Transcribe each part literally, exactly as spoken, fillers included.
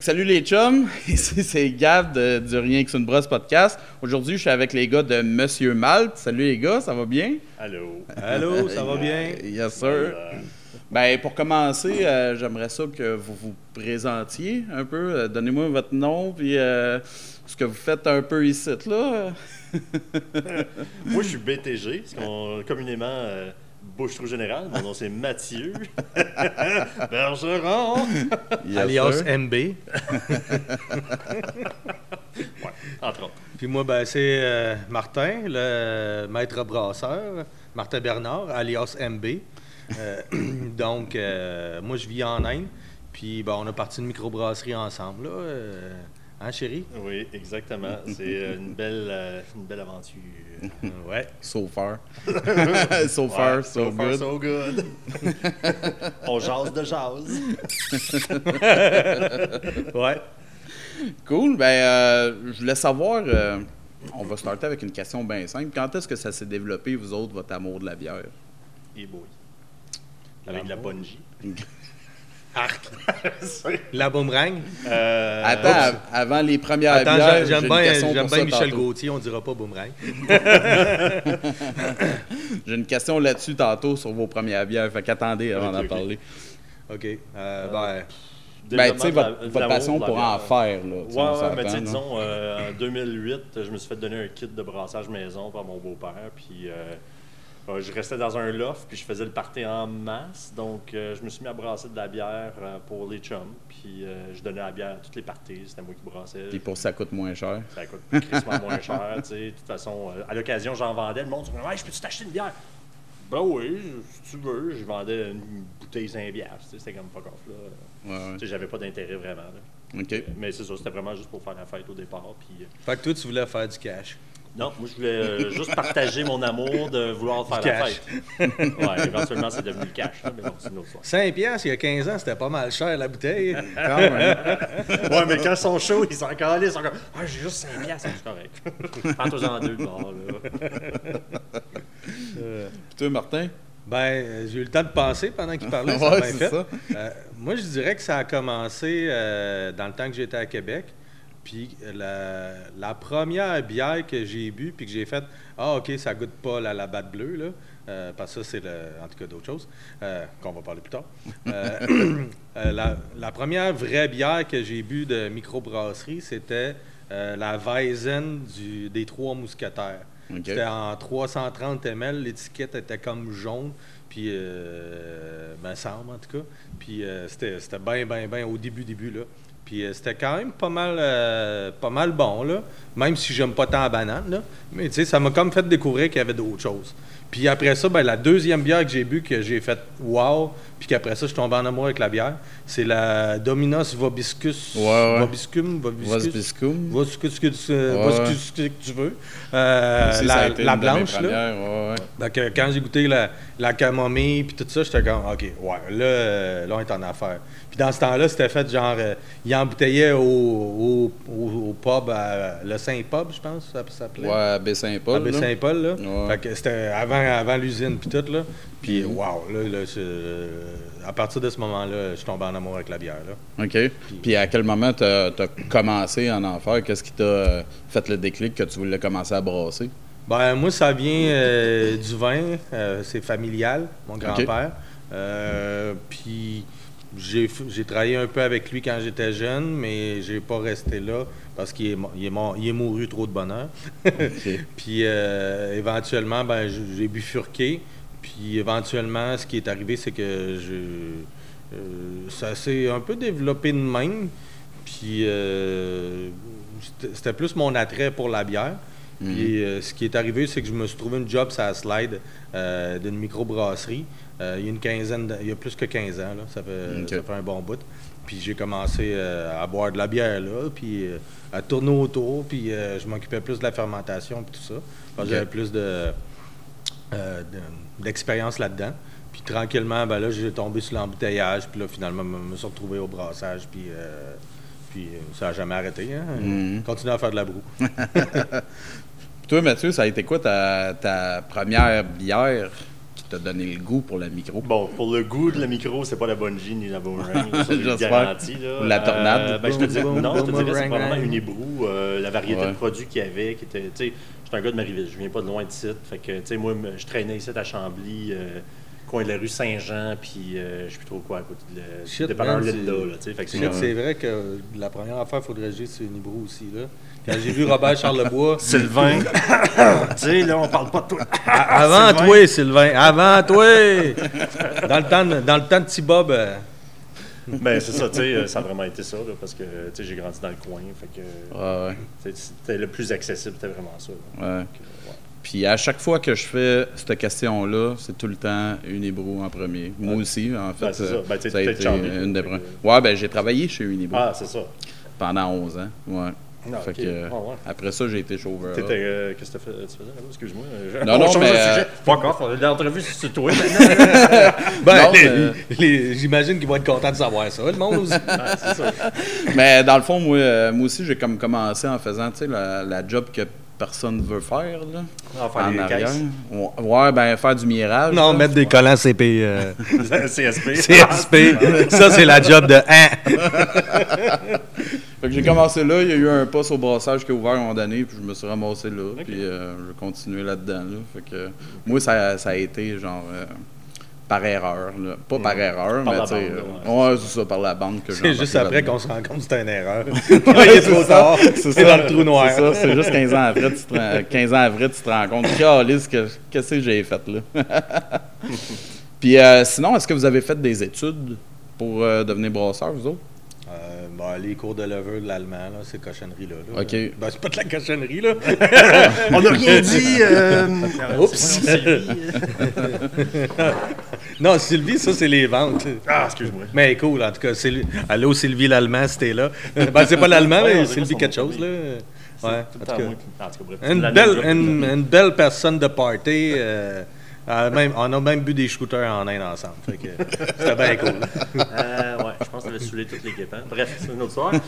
Salut les chums, ici c'est Gav de Du rien que c'est une brosse podcast. Aujourd'hui, je suis avec les gars de Monsieur Malte. Salut les gars, ça va bien? Allô. Allô, ça va bien? Yes sir. Voilà. Ben, pour commencer, euh, j'aimerais ça que vous vous présentiez un peu. Euh, donnez-moi votre nom, puis euh, ce que vous faites un peu ici, là. Moi, je suis B T G, ce qu'on communément... Euh, Bouche-Trou Général, mon nom c'est Mathieu Bergeron, alias M B. Ouais, entre autres. Puis moi, ben, c'est euh, Martin, le maître brasseur, Martin Bernard, alias M B. Euh, donc, euh, moi, je vis en Inde, puis ben, on a parti de microbrasserie ensemble, là. Euh, Hein, chérie? Oui, exactement. C'est une belle, euh, une belle aventure. Ouais. So far. so far, ouais, so, so far, good. So good. On jase de jase. Ouais. Cool. Ben, euh, je voulais savoir, euh, on va starter avec une question bien simple. Quand est-ce que ça s'est développé, vous autres, votre amour de la bière? Et boy. Avec de la bungee. Arc. La boomerang. Euh, Attends, euh, avant les premières Attends, bières, j'aime j'ai bien, une question j'aime pour bien ça Michel tantôt. Gauthier, on dira pas boomerang. J'ai une question là-dessus tantôt sur vos premières bières, fait qu'attendez avant okay, d'en okay. parler. OK. Euh, ben, ben tu sais, votre, votre passion pour en faire. Là, ouais, ouais mais tu sais, disons, euh, en deux mille huit, je me suis fait donner un kit de brassage maison par mon beau-père, puis... Euh, Euh, je restais dans un loft, puis je faisais le party en masse. Donc, euh, je me suis mis à brasser de la bière euh, pour les chums. Puis, euh, je donnais la bière à toutes les parties. C'était moi qui brassais. Puis, pour ça, ça coûte moins cher. Ça coûte crissement moins cher, tu sais. De toute façon, euh, à l'occasion, j'en vendais. Le monde disait « Hey, je peux-tu t'acheter une bière? » Ben oui, si tu veux. Je vendais une bouteille sans bière. C'était comme fuck off, là. Ouais, ouais. Tu sais, j'avais pas d'intérêt vraiment, là. OK. Mais c'est ça, c'était vraiment juste pour faire la fête au départ. Puis, euh... Fait que toi, tu voulais faire du cash. Non, moi, je voulais euh, juste partager mon amour de vouloir faire la fête. Ouais, éventuellement, c'est devenu le cash, là, mais bon, c'est une autre fois. cinq piastres, il y a quinze ans, c'était pas mal cher, la bouteille. Quand même. Ouais, mais quand ils sont chauds, ils sont encore allés, ils sont encore... Ah, j'ai juste cinq piastres, c'est correct. Prends-toi-en deux, bon, là. Euh, Puis toi, Martin? Ben, j'ai eu le temps de penser pendant qu'il parlait. Ouais, ça a bien c'est fait. Ça. Euh, moi, je dirais que ça a commencé euh, dans le temps que j'étais à Québec. Puis la, la première bière que j'ai bu puis que j'ai faite, ah ok, ça goûte pas la, la batte bleue, là, euh, parce que ça c'est le, en tout cas d'autres choses, euh, qu'on va parler plus tard. Euh, euh, la, la première vraie bière que j'ai bu de microbrasserie, c'était euh, la Weizen du, des Trois Mousquetaires. Okay. C'était en trois cent trente millilitres, l'étiquette était comme jaune, puis euh, ben semble en tout cas. Puis euh, c'était, c'était bien, bien, bien au début, début là. Puis euh, c'était quand même pas mal, euh, pas mal bon, là. Même si j'aime pas tant la banane, là. Mais tu sais, ça m'a comme fait découvrir qu'il y avait d'autres choses. Puis après ça, ben, la deuxième bière que j'ai bu, que j'ai fait wow, puis qu'après ça, je suis tombé en amour avec la bière, c'est la Dominus Vobiscum. Ouais, ouais. Vobiscum. Vobiscum. Vobiscum. Ce que tu veux. Euh, si la la blanche, là. Ouais, ouais. Donc, euh, quand j'ai goûté la, la camomille, puis tout ça, j'étais comme, OK, ouais, là, là, on est en affaire. Puis dans ce temps-là, c'était fait genre, euh, ils embouteillaient au, au, au, au pub, à, le Saint-Pobre, je pense, ça s'appelait. Ouais, Baie-Saint-Paul. À Baie-Saint-Paul, là. Ouais. Fait que c'était avant. Avant l'usine, puis tout, là. Puis, wow, là, là euh, à partir de ce moment-là, je suis tombé en amour avec la bière, là. OK. Puis, à quel moment tu as commencé à en faire? Qu'est-ce qui t'a fait le déclic que tu voulais commencer à brasser? Ben moi, ça vient euh, du vin. Euh, c'est familial, mon grand-père. Okay. Euh, puis, j'ai, j'ai travaillé un peu avec lui quand j'étais jeune, mais j'ai pas resté là. Parce qu'il est, il est, mort, il est mouru trop de bonheur. Okay. Puis euh, éventuellement, ben, j'ai bifurqué. Puis éventuellement, ce qui est arrivé, c'est que je, euh, ça s'est un peu développé de même. Puis euh, c'était, c'était plus mon attrait pour la bière. Mm-hmm. Puis euh, ce qui est arrivé, c'est que je me suis trouvé une job sur la slide euh, d'une microbrasserie. Euh, il y a une quinzaine, de, il y a plus que quinze ans, là. Ça fait, okay. Ça fait un bon bout. Puis j'ai commencé euh, à boire de la bière, là, puis euh, à tourner autour, puis euh, je m'occupais plus de la fermentation, puis tout ça. Parce que okay. J'avais plus de, euh, de, d'expérience là-dedans. Puis tranquillement, ben là, j'ai tombé sur l'embouteillage, puis là, finalement, je me suis retrouvé au brassage, puis, euh, puis ça n'a jamais arrêté, hein? Mm-hmm. Continuer à faire de la broue. Toi, Mathieu, ça a été quoi ta, ta première bière? t'a donné le goût pour la micro? Bon, pour le goût de la micro, c'est pas la bungee ni la boomerang, ça, je garantis, là. Ou la tornade. Euh, ben, je te dirais, non, je te dirais, c'est probablement Unibroue, euh, la variété ouais. de produits qu'il y avait, qui était, tu sais, j'étais un gars de Marieville, je viens pas de loin de site, fait que, tu sais, moi, je traînais ici à Chambly, euh, coin de la rue Saint-Jean, puis euh, je sais plus trop quoi à côté de la dépanneur Linda, là, tu sais. Fait que c'est, shit, c'est vrai que la première affaire, il faudrait juste c'est Unibroue aussi, là. Quand j'ai vu Robert Charlebois... Sylvain! Tu sais, là, on parle pas de toi. Avant Sylvain. Toi, Sylvain! Avant toi! Dans le temps de, dans le temps de T-Bob... Euh... Ben, c'est ça, tu sais, ça a vraiment été ça, là, parce que, tu sais, j'ai grandi dans le coin, fait que... Ouais, ouais. C'était le plus accessible, c'était vraiment ça. Là. Ouais. Donc, ouais. Puis à chaque fois que je fais cette question-là, c'est tout le temps Unibroue en premier. Moi ouais. aussi, en fait. Ben, c'est ça. Ben, tu sais, ça a été une des premières. Ouais, ben, j'ai travaillé chez Unibroue. Ah, c'est ça. Pendant onze ans, ouais. Non, fait okay. que, euh, oh, ouais. Après ça, j'ai été chauffeur. T'étais, euh, qu'est-ce que tu faisais là-bas? Excuse-moi. Je... Non, on non, mais... Euh... Fuck off, l'entrevue, c'est toi maintenant. ben, non, les, euh... les, j'imagine qu'ils vont être contents de savoir ça, le monde aussi. Ouais, c'est ça. Mais dans le fond, moi, moi aussi, j'ai comme commencé en faisant la, la job que personne ne veut faire. Là, ah, faire en des arrière. Caisses. Ouais, ben faire du mirage. Non, là, mettre des collants C P. Euh... C S P. C S P. Ça, c'est la job de un. Fait que j'ai commencé là, il y a eu un poste au brassage qui a ouvert à un moment donné, puis je me suis ramassé là, okay. puis euh, je continuais là-dedans. Là. Fait que euh, moi, ça, ça a été genre euh, par erreur. Là. Pas par erreur, par mais tu sais. Euh, ouais, c'est ça, par la bande que j'ai. C'est juste après là-dedans. Qu'on se rend compte que c'était une erreur. Il est trop tard, c'est, c'est dans le trou noir. C'est ça, c'est juste quinze ans après, tu te rends, quinze ans après, tu te rends compte. Calisse, que, qu'est-ce que j'ai fait là? Puis euh, sinon, est-ce que vous avez fait des études pour euh, devenir brasseur, vous autres? Euh, ben, les cours de leveur de l'allemand, là, ces cochonneries-là. Là. OK. Ben, c'est pas de la cochonnerie, là. On n'a rien dit. Euh... Oups. Non, Sylvie, ça, c'est les ventes. Ah, excuse-moi. Mais cool, en tout cas. Syl... Allô, Sylvie l'allemand, c'était là. Ben, c'est pas l'allemand, mais Sylvie quelque chose, là. Ouais, en tout cas. En tout cas bref, une, belle, une, une belle personne de party. Euh... Euh, même, on a même bu des shooters en Inde ensemble. Fait que, c'était bien cool. Euh, ouais, je pense qu'on avait saoulé toutes les guépins. Hein? Bref, c'est une autre soirée.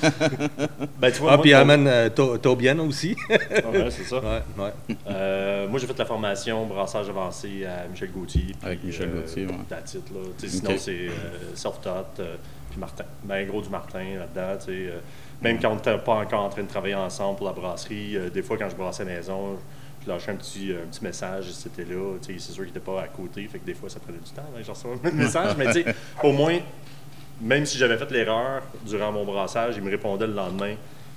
Ben, ah, puis amène euh, Taubienne aussi. Ouais, c'est ça. Ouais, ouais. Euh, moi, j'ai fait la formation brassage avancé à Michel Gauthier. Puis, avec Michel euh, Gauthier, ouais. That's it, là. Okay. Sinon, c'est euh, self-taught, euh, puis Martin. Ben, gros du Martin là-dedans, tu sais. Euh, même quand on n'était pas encore en train de travailler ensemble pour la brasserie, euh, des fois, quand je brassais à la maison, je lâchais un petit, un petit message, c'était là. C'est sûr qu'il n'était pas à côté, fait que des fois, ça prenait du temps. Hein, je recevais un message, mais tu sais, au moins, même si j'avais fait l'erreur durant mon brassage, il me répondait le lendemain.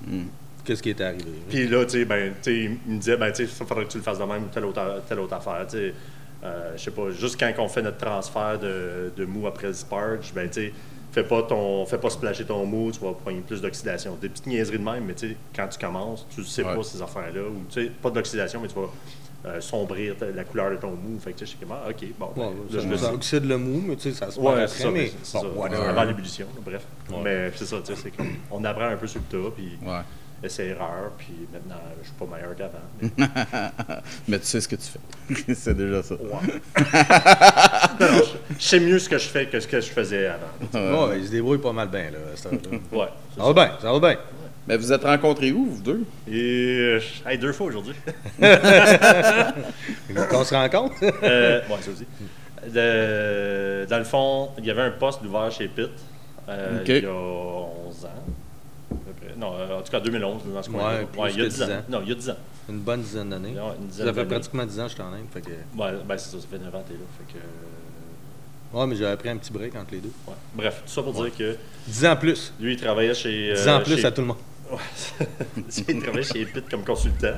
Mm. Qu'est-ce qui était arrivé? Puis là, tu sais, ben, il me disait, ben, tu sais, il faudrait que tu le fasses de même ou telle autre, telle autre affaire. Euh, je sais pas, juste quand on fait notre transfert de, de mou après le sparge, ben, tu sais, fais pas ton, fais pas splasher ton mou, tu vas prendre plus d'oxydation. Des petites niaiseries de même, mais tu sais, quand tu commences, tu sais ouais. pas ces affaires-là, ou tu sais, pas d'oxydation, mais tu vas euh, sombrir la couleur de ton mou. Fait que tu sais, je sais comment, ok, bon. Ouais, ben, ça, là, ça oxyde le mou, mais tu sais, ça se passe après, mais c'est bon, ça, bon, avant ouais. l'ébullition, là, bref. Ouais. Mais c'est ça, tu sais, c'est comme, on apprend un peu sur le tas, puis ouais. c'est erreur, puis maintenant, je suis pas meilleur qu'avant. Mais... mais tu sais ce que tu fais. C'est déjà ça. Ouais. non, je, je sais mieux ce que je fais que ce que je faisais avant. Euh... Ouais, il se débrouille pas mal bien, là, à cette heure-là. Ouais. Ça va bien, ça va bien. Ouais. Mais vous êtes rencontrés où, vous deux? Et, hey, deux fois aujourd'hui. Qu'on se rencontre? euh, ouais, ça aussi. Le, dans le fond, il y avait un poste ouvert chez Pit euh, okay. il y a onze ans. Non, en tout cas, deux mille onze, dans ce coin-là. Ouais, ouais, il y a dix ans. Non, il y a dix ans. Une bonne dizaine d'années. Non, une dizaine ça fait d'années. Pratiquement dix ans que je suis en Inde. Fait que... ouais, ben, c'est ça, ça fait neuf ans que t'es là. Fait que... ouais, mais j'avais pris un petit break entre les deux. Ouais. Bref, tout ça pour ouais. dire que... dix ans plus. Lui, il travaillait chez... dix ans euh, plus chez... à tout le monde. Ouais. Il travaillait chez Pit comme consultant.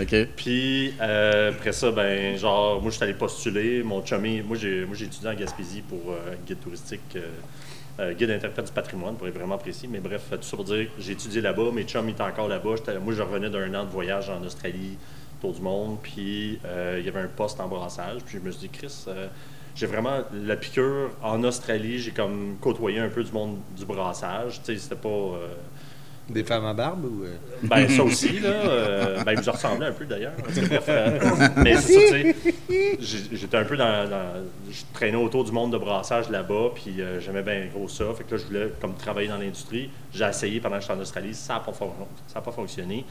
OK. Puis, euh, après ça, ben, genre, moi, je suis allé postuler. Mon chummy, moi, j'ai, moi, j'ai étudié en Gaspésie pour euh, guide touristique... Euh, Euh, guide interprète du patrimoine, pour être vraiment précis. Mais bref, tout ça pour dire que j'ai étudié là-bas, mes chums étaient encore là-bas. J'étais, moi, je revenais d'un an de voyage en Australie, tour du monde, puis euh, il y avait un poste en brassage. Puis je me suis dit, Chris, euh, j'ai vraiment la piqûre. En Australie, j'ai comme côtoyé un peu du monde du brassage. Tu sais, c'était pas... Euh, des femmes à barbe ou... Euh? Ben ça aussi, là. Euh, ben, ils me ressemblaient un peu, d'ailleurs. Bref, euh, mais c'est ça, tu sais. J'étais un peu dans, dans... Je traînais autour du monde de brassage là-bas, puis euh, j'aimais bien gros ça. Fait que là, je voulais comme travailler dans l'industrie. J'ai essayé pendant que j'étais en Australie. Ça n'a pas, fon... pas fonctionné.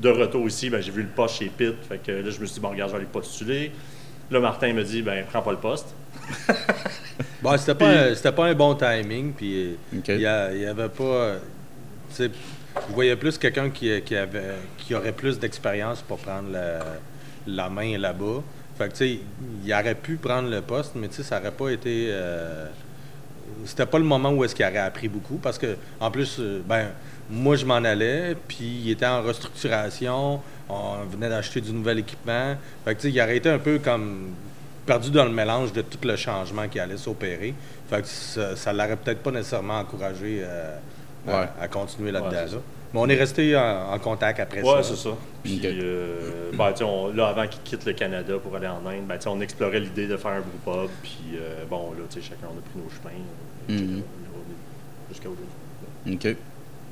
De retour ici, ben, j'ai vu le poste chez Pit. Fait que là, je me suis dit, bon, regarde, je vais aller postuler. Là, Martin me dit, ben, prends pas le poste. Bon, c'était pas, puis, un, c'était pas un bon timing, puis okay. il y avait pas... Je voyais plus quelqu'un qui, qui, avait, qui aurait plus d'expérience pour prendre la, la main là-bas. Fait que, tu sais, il aurait pu prendre le poste, mais tu sais, ça aurait pas été... Euh, c'était pas le moment où est-ce qu'il aurait appris beaucoup, parce que, en plus, ben moi, je m'en allais, puis il était en restructuration, on venait d'acheter du nouvel équipement. Fait que, tu sais, il aurait été un peu comme... perdu dans le mélange de tout le changement qui allait s'opérer. Fait que ça ne l'aurait peut-être pas nécessairement encouragé euh, ouais. à, à continuer là-dedans. Ouais, là. Mais on est resté en, en contact après ouais, ça. Oui, c'est ça. Puis, okay. euh, ben, on, là, avant qu'il quitte le Canada pour aller en Inde, ben, on explorait l'idée de faire un brew pub. Puis, euh, bon, là, chacun, on a pris nos chemins. Mm-hmm. Jusqu'à aujourd'hui. OK.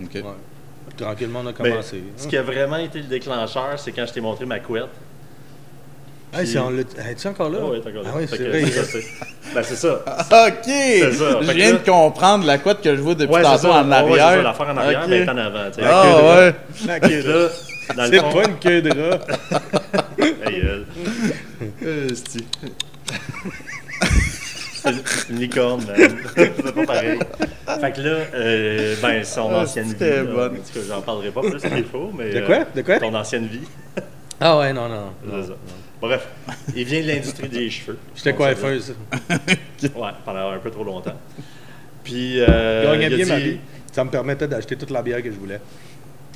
OK. Ouais. Tranquillement, on a commencé. Mais, ce qui a vraiment été le déclencheur, c'est quand je t'ai montré ma couette. Hey, c'est en le... hey, tu es encore là? Ah, oui, t'es encore là. Ah, oui, c'est que, vrai. C'est ça, c'est... Ben, c'est ça. OK! C'est ça. Je viens là... de comprendre la couette que je vois depuis ouais, tantôt en oh, arrière. Oui, c'est ça, l'affaire en arrière, mais okay. ben, en avant. T'sais. Ah, ah ouais! La queue de rat. C'est fond... pas une queue de rat. Hey, euh... c'est une licorne, man. C'est pas pareil. Fait que là, euh, ben, son ah, ancienne vie. C'était bonne. En tout cas, j'en parlerai pas plus, c'est des faux, mais... De quoi? De quoi? Ton ancienne vie. Ah ouais, non, non. C'est ça. Bref, il vient de l'industrie des cheveux. J'étais coiffeuse. Ouais, pendant un peu trop longtemps. Puis, euh, il gagnait bien ma vie. Ça me permettait d'acheter toute la bière que je voulais.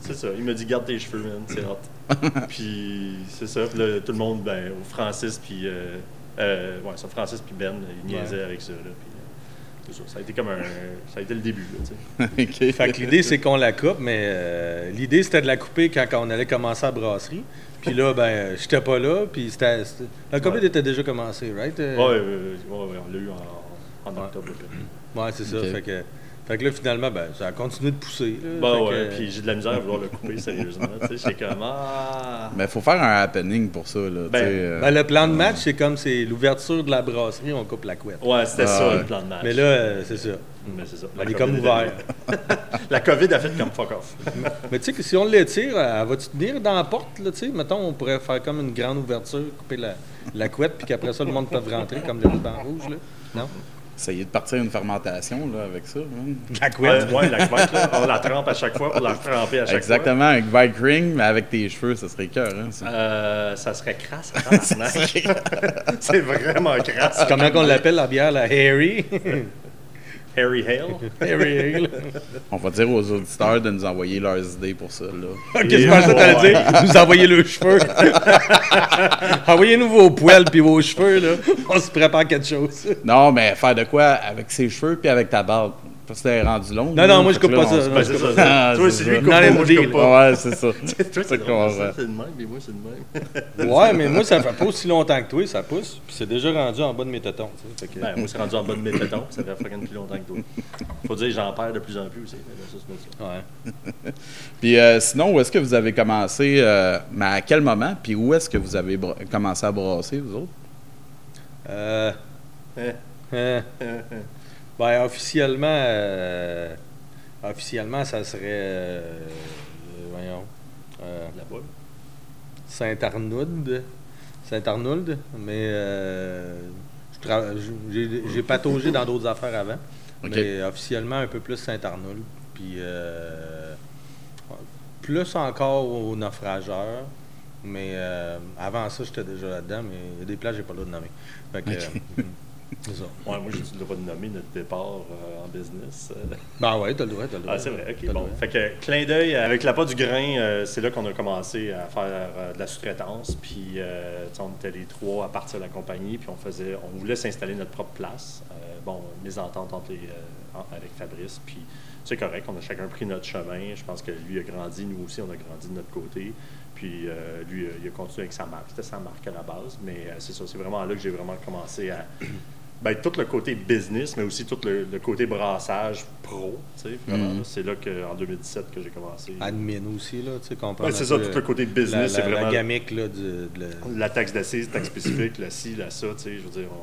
C'est ça. Il m'a dit, garde tes cheveux, man, c'est hot. Puis, c'est ça. Puis là, tout le monde, ben, Francis, puis, euh, euh, ouais, ça, Francis, puis Ben, ils niaisaient ouais. avec ça, là. Puis, c'est ça. Ça a été comme un. Ça a été le début, là, tu sais. Okay. Fait que l'idée, c'est qu'on la coupe, mais euh, l'idée, c'était de la couper quand, quand on allait commencer à brasserie. Puis là, ben, j'étais pas là, puis c'était, c'était... La COVID ouais. était déjà commencée, right? Oui, ouais, ouais, ouais, on l'a eu en, en octobre. Ouais, ouais c'est okay. ça. Fait que, fait que là, finalement, ben, ça a continué de pousser. Bah bon, ouais, que... puis j'ai de la misère à vouloir le couper, sérieusement. Tu sais, j'étais comme, ah... Mais faut faire un happening pour ça, là. Ben, euh... ben le plan de match, c'est comme, c'est l'ouverture de la brasserie, on coupe la couette. Ouais, c'était ah, ça, ouais. le plan de match. Mais là, euh, c'est ça. Mais c'est ça. Elle est comme ouverte. La COVID a fait comme fuck off. Mais, mais tu sais que si on l'étire, elle va-tu tenir dans la porte, là, tu sais? Mettons, on pourrait faire comme une grande ouverture, couper la, la couette, puis qu'après ça, le monde peut rentrer comme les boutons rouges, là. Non? Essayez de partir une fermentation, là, avec ça. Hein? La couette. Euh, ouais, la couette, là. On la trempe à chaque fois pour la tremper à chaque Exactement, fois. Exactement, un bike ring, mais avec tes cheveux, ça serait cœur, hein? Ça, euh, ça serait crasse, hein? Ça serait... C'est vraiment crasse. Comment qu'on l'appelle, la bière, la Harry? Harry Hale. Harry Hale. On va dire aux auditeurs de nous envoyer leurs idées pour ça, là. Qu'est-ce que je pensais t'allais dire? Nous envoyer leurs cheveux. Envoyez-nous vos poils puis vos cheveux, là. On se prépare quelque chose. Non, mais faire de quoi avec ses cheveux puis avec ta barbe? Parce que t'es rendu long. Non, là, non, moi, je coupe pas ça. Non, c'est ça. ça. Toi, c'est lui qui coupe pas, moi, je coupe pas. Ouais, c'est ça. Toi, c'est le même, mais moi, c'est le même. Ouais, mais moi, ça fait pas aussi longtemps que toi, ça pousse. Puis c'est déjà rendu en bas de mes tétons. Fait que... Ben, moi, c'est rendu en bas de mes tétons, puis ça fait fucking plus longtemps que toi. Faut dire que j'en perds de plus en plus aussi. Là, ça, c'est ouais. Puis euh, sinon, où est-ce que vous avez commencé, euh, mais à quel moment, puis où est-ce que vous avez bra- commencé à brasser, vous autres? Euh... Euh... euh. Ben, officiellement, euh, officiellement, ça serait, euh, voyons, euh, Saint-Arnould, Saint-Arnould, mais euh, je tra- j'ai, j'ai pataugé dans d'autres affaires avant, okay. mais officiellement, un peu plus Saint-Arnould, puis euh, plus encore au Naufrageur, mais euh, avant ça, j'étais déjà là-dedans, mais il y a des places, j'ai pas le droit de nommer, fait que... Okay. Euh, C'est ça. Ouais, moi, j'ai le droit de nommer notre départ euh, en business. Ben ouais, t'as le droit, t'as le droit. Ah, c'est vrai, ok. Bon. Fait que, clin d'œil, avec l'appât du grain, euh, c'est là qu'on a commencé à faire euh, de la sous-traitance. Puis, euh, on était les trois à partir de la compagnie, puis on faisait, on voulait s'installer notre propre place. Euh, bon, mise en entente entre les, euh, avec Fabrice, puis c'est correct, on a chacun pris notre chemin. Je pense que lui a grandi, nous aussi, on a grandi de notre côté. Puis, euh, lui, il a continué avec sa marque. C'était sa marque à la base, mais euh, c'est ça, c'est vraiment là que j'ai vraiment commencé à... Ben, tout le côté business, mais aussi tout le, le côté brassage pro, tu sais, vraiment, mm-hmm. là, c'est là qu'en deux mille dix-sept que j'ai commencé. Admin aussi, là, tu sais, qu'on parle. Ben, c'est ça, tout le côté business, la, la, c'est vraiment... La gamique, là, de, de... La taxe d'assises, taxe spécifique, la ci, la ça, tu sais, je veux dire, on,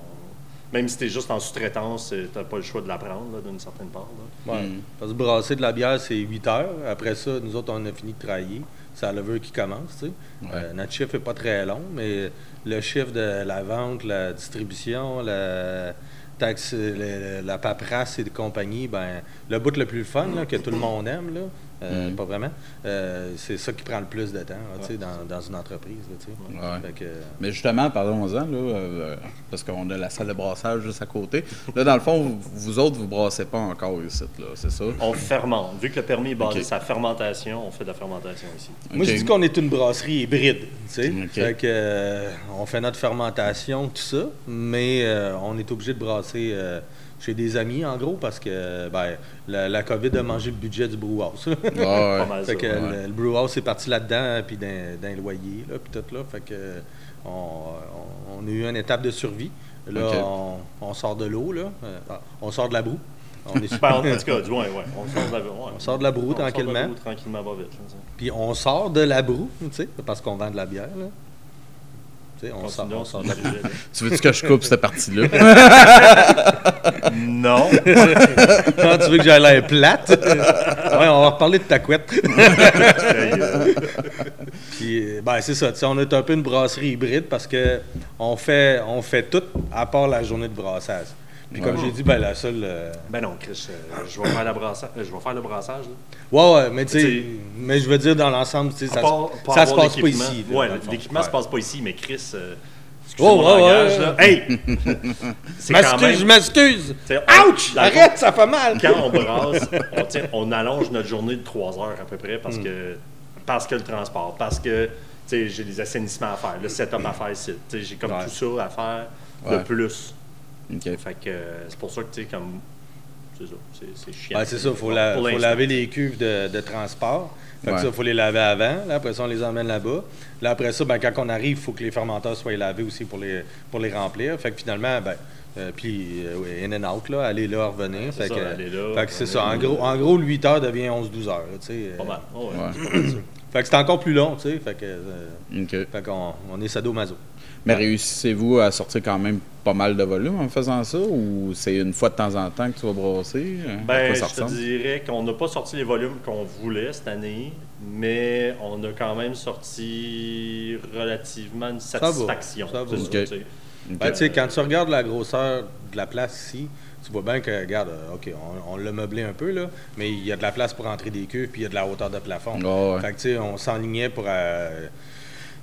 même si t'es juste en sous-traitance, t'as pas le choix de la prendre, là, d'une certaine part. Là. Ouais. Mm. Parce que brasser de la bière, c'est huit heures. Après ça, nous autres, on a fini de travailler. C'est à l'heure qui commence, tu sais. Ouais. Euh, notre chiffre est pas très long, mais le chiffre de la vente, la distribution, la taxe, la, la paperasse et compagnie, ben le bout le plus fun, là, que tout le monde aime, là, euh, mm. pas vraiment, euh, c'est ça qui prend le plus de temps, là, ouais, tu sais, dans, dans une entreprise, là, tu sais. Ouais. Fait que, euh, mais justement, parlons-en, là, euh, parce qu'on a la salle de brassage juste à côté. Là, dans le fond, vous, vous autres, vous brassez pas encore ici, là, c'est ça? On fermente. Vu que le permis est basé okay. sur la fermentation, on fait de la fermentation ici. Okay. Moi, je dis qu'on est une brasserie hybride, tu sais. Okay. Fait que, euh, on fait notre fermentation, tout ça, mais euh, on est obligé de brasser... Euh, chez des amis, en gros, parce que ben, la, la COVID a mangé le budget du brewhouse. Ah, ouais. Pas mal fait ça, que ouais. le, le brewhouse est parti là-dedans, puis d'un, d'un loyer, là, puis tout là. Fait que on, on, on a eu une étape de survie. Là, okay. on, on sort de l'eau, là. On sort de la broue. On est super. En tout cas, du moins, ouais. On sort de la broue. Ouais. On sort de la broue tranquillement. On sort de la broue tranquillement, pas vite. Puis on sort de la broue, tu sais, parce qu'on vend de la bière, là. On sort, on sort la... Tu veux-tu que je coupe cette partie-là? Non. Non. Tu veux que j'aille l'air plate? Ouais, on va reparler de ta couette. Puis, ben, c'est ça. On est un peu une brasserie hybride parce que on fait, on fait tout à part la journée de brassage. Puis, ouais, comme j'ai dit, ben, la seule. Euh... Ben non, Chris, euh, je vais faire la brassage. Je vais faire le brassage. Là. Ouais, ouais, mais tu sais. Mais je veux dire, dans l'ensemble, tu sais, ça, part, se, ça se passe pas ici. Là, ouais, l'équipement ouais. se passe pas ici, mais Chris. Euh, excusez-moi oh, mon ouais, langage, ouais, ouais. là. Hey! C'est m'excuse, quand même... je m'excuse! On... Ouch! Arrête, ça fait mal! Quand on brasse, on, on allonge notre journée de trois heures à peu près parce mm. que. Parce que le transport, parce que, tu sais, j'ai les assainissements à faire, le setup à faire ici. Tu sais, j'ai comme ouais. tout ça à faire ouais. de plus. Okay. Fait que euh, c'est pour ça que tu sais comme c'est ça, c'est, c'est chiant. Ben, c'est ça, faut, la, faut laver les cuves de, de transport. Fait ouais. que ça, faut les laver avant. Là, après ça, on les emmène là-bas. Là, après ça, ben, quand on arrive, il faut que les fermenteurs soient lavés aussi pour les pour les remplir. Fait que finalement, ben euh, puis euh, oui, in and out, là, aller là, revenir. Ouais, fait, ça, que, aller là, fait que c'est ça. En gros, en gros, huit heures devient onze douze heures. Pas mal. Oh, ouais. Ouais. Fait que c'est encore plus long, tu sais. Fait que euh, okay. fait qu'on on est sadomaso. Mais réussissez-vous à sortir quand même pas mal de volume en faisant ça, ou c'est une fois de temps en temps que tu vas brasser? Ben, je te dirais qu'on n'a pas sorti les volumes qu'on voulait cette année, mais on a quand même sorti relativement une satisfaction. Ça va, ça va. Okay. Ça, okay. Ben, tu sais, quand tu regardes la grosseur de la place ici, tu vois bien que, regarde, OK, on, on l'a meublé un peu, là, mais il y a de la place pour entrer des cuves, puis il y a de la hauteur de plafond. Oh, ouais. Fait que, tu sais, on s'enlignait pour... Euh,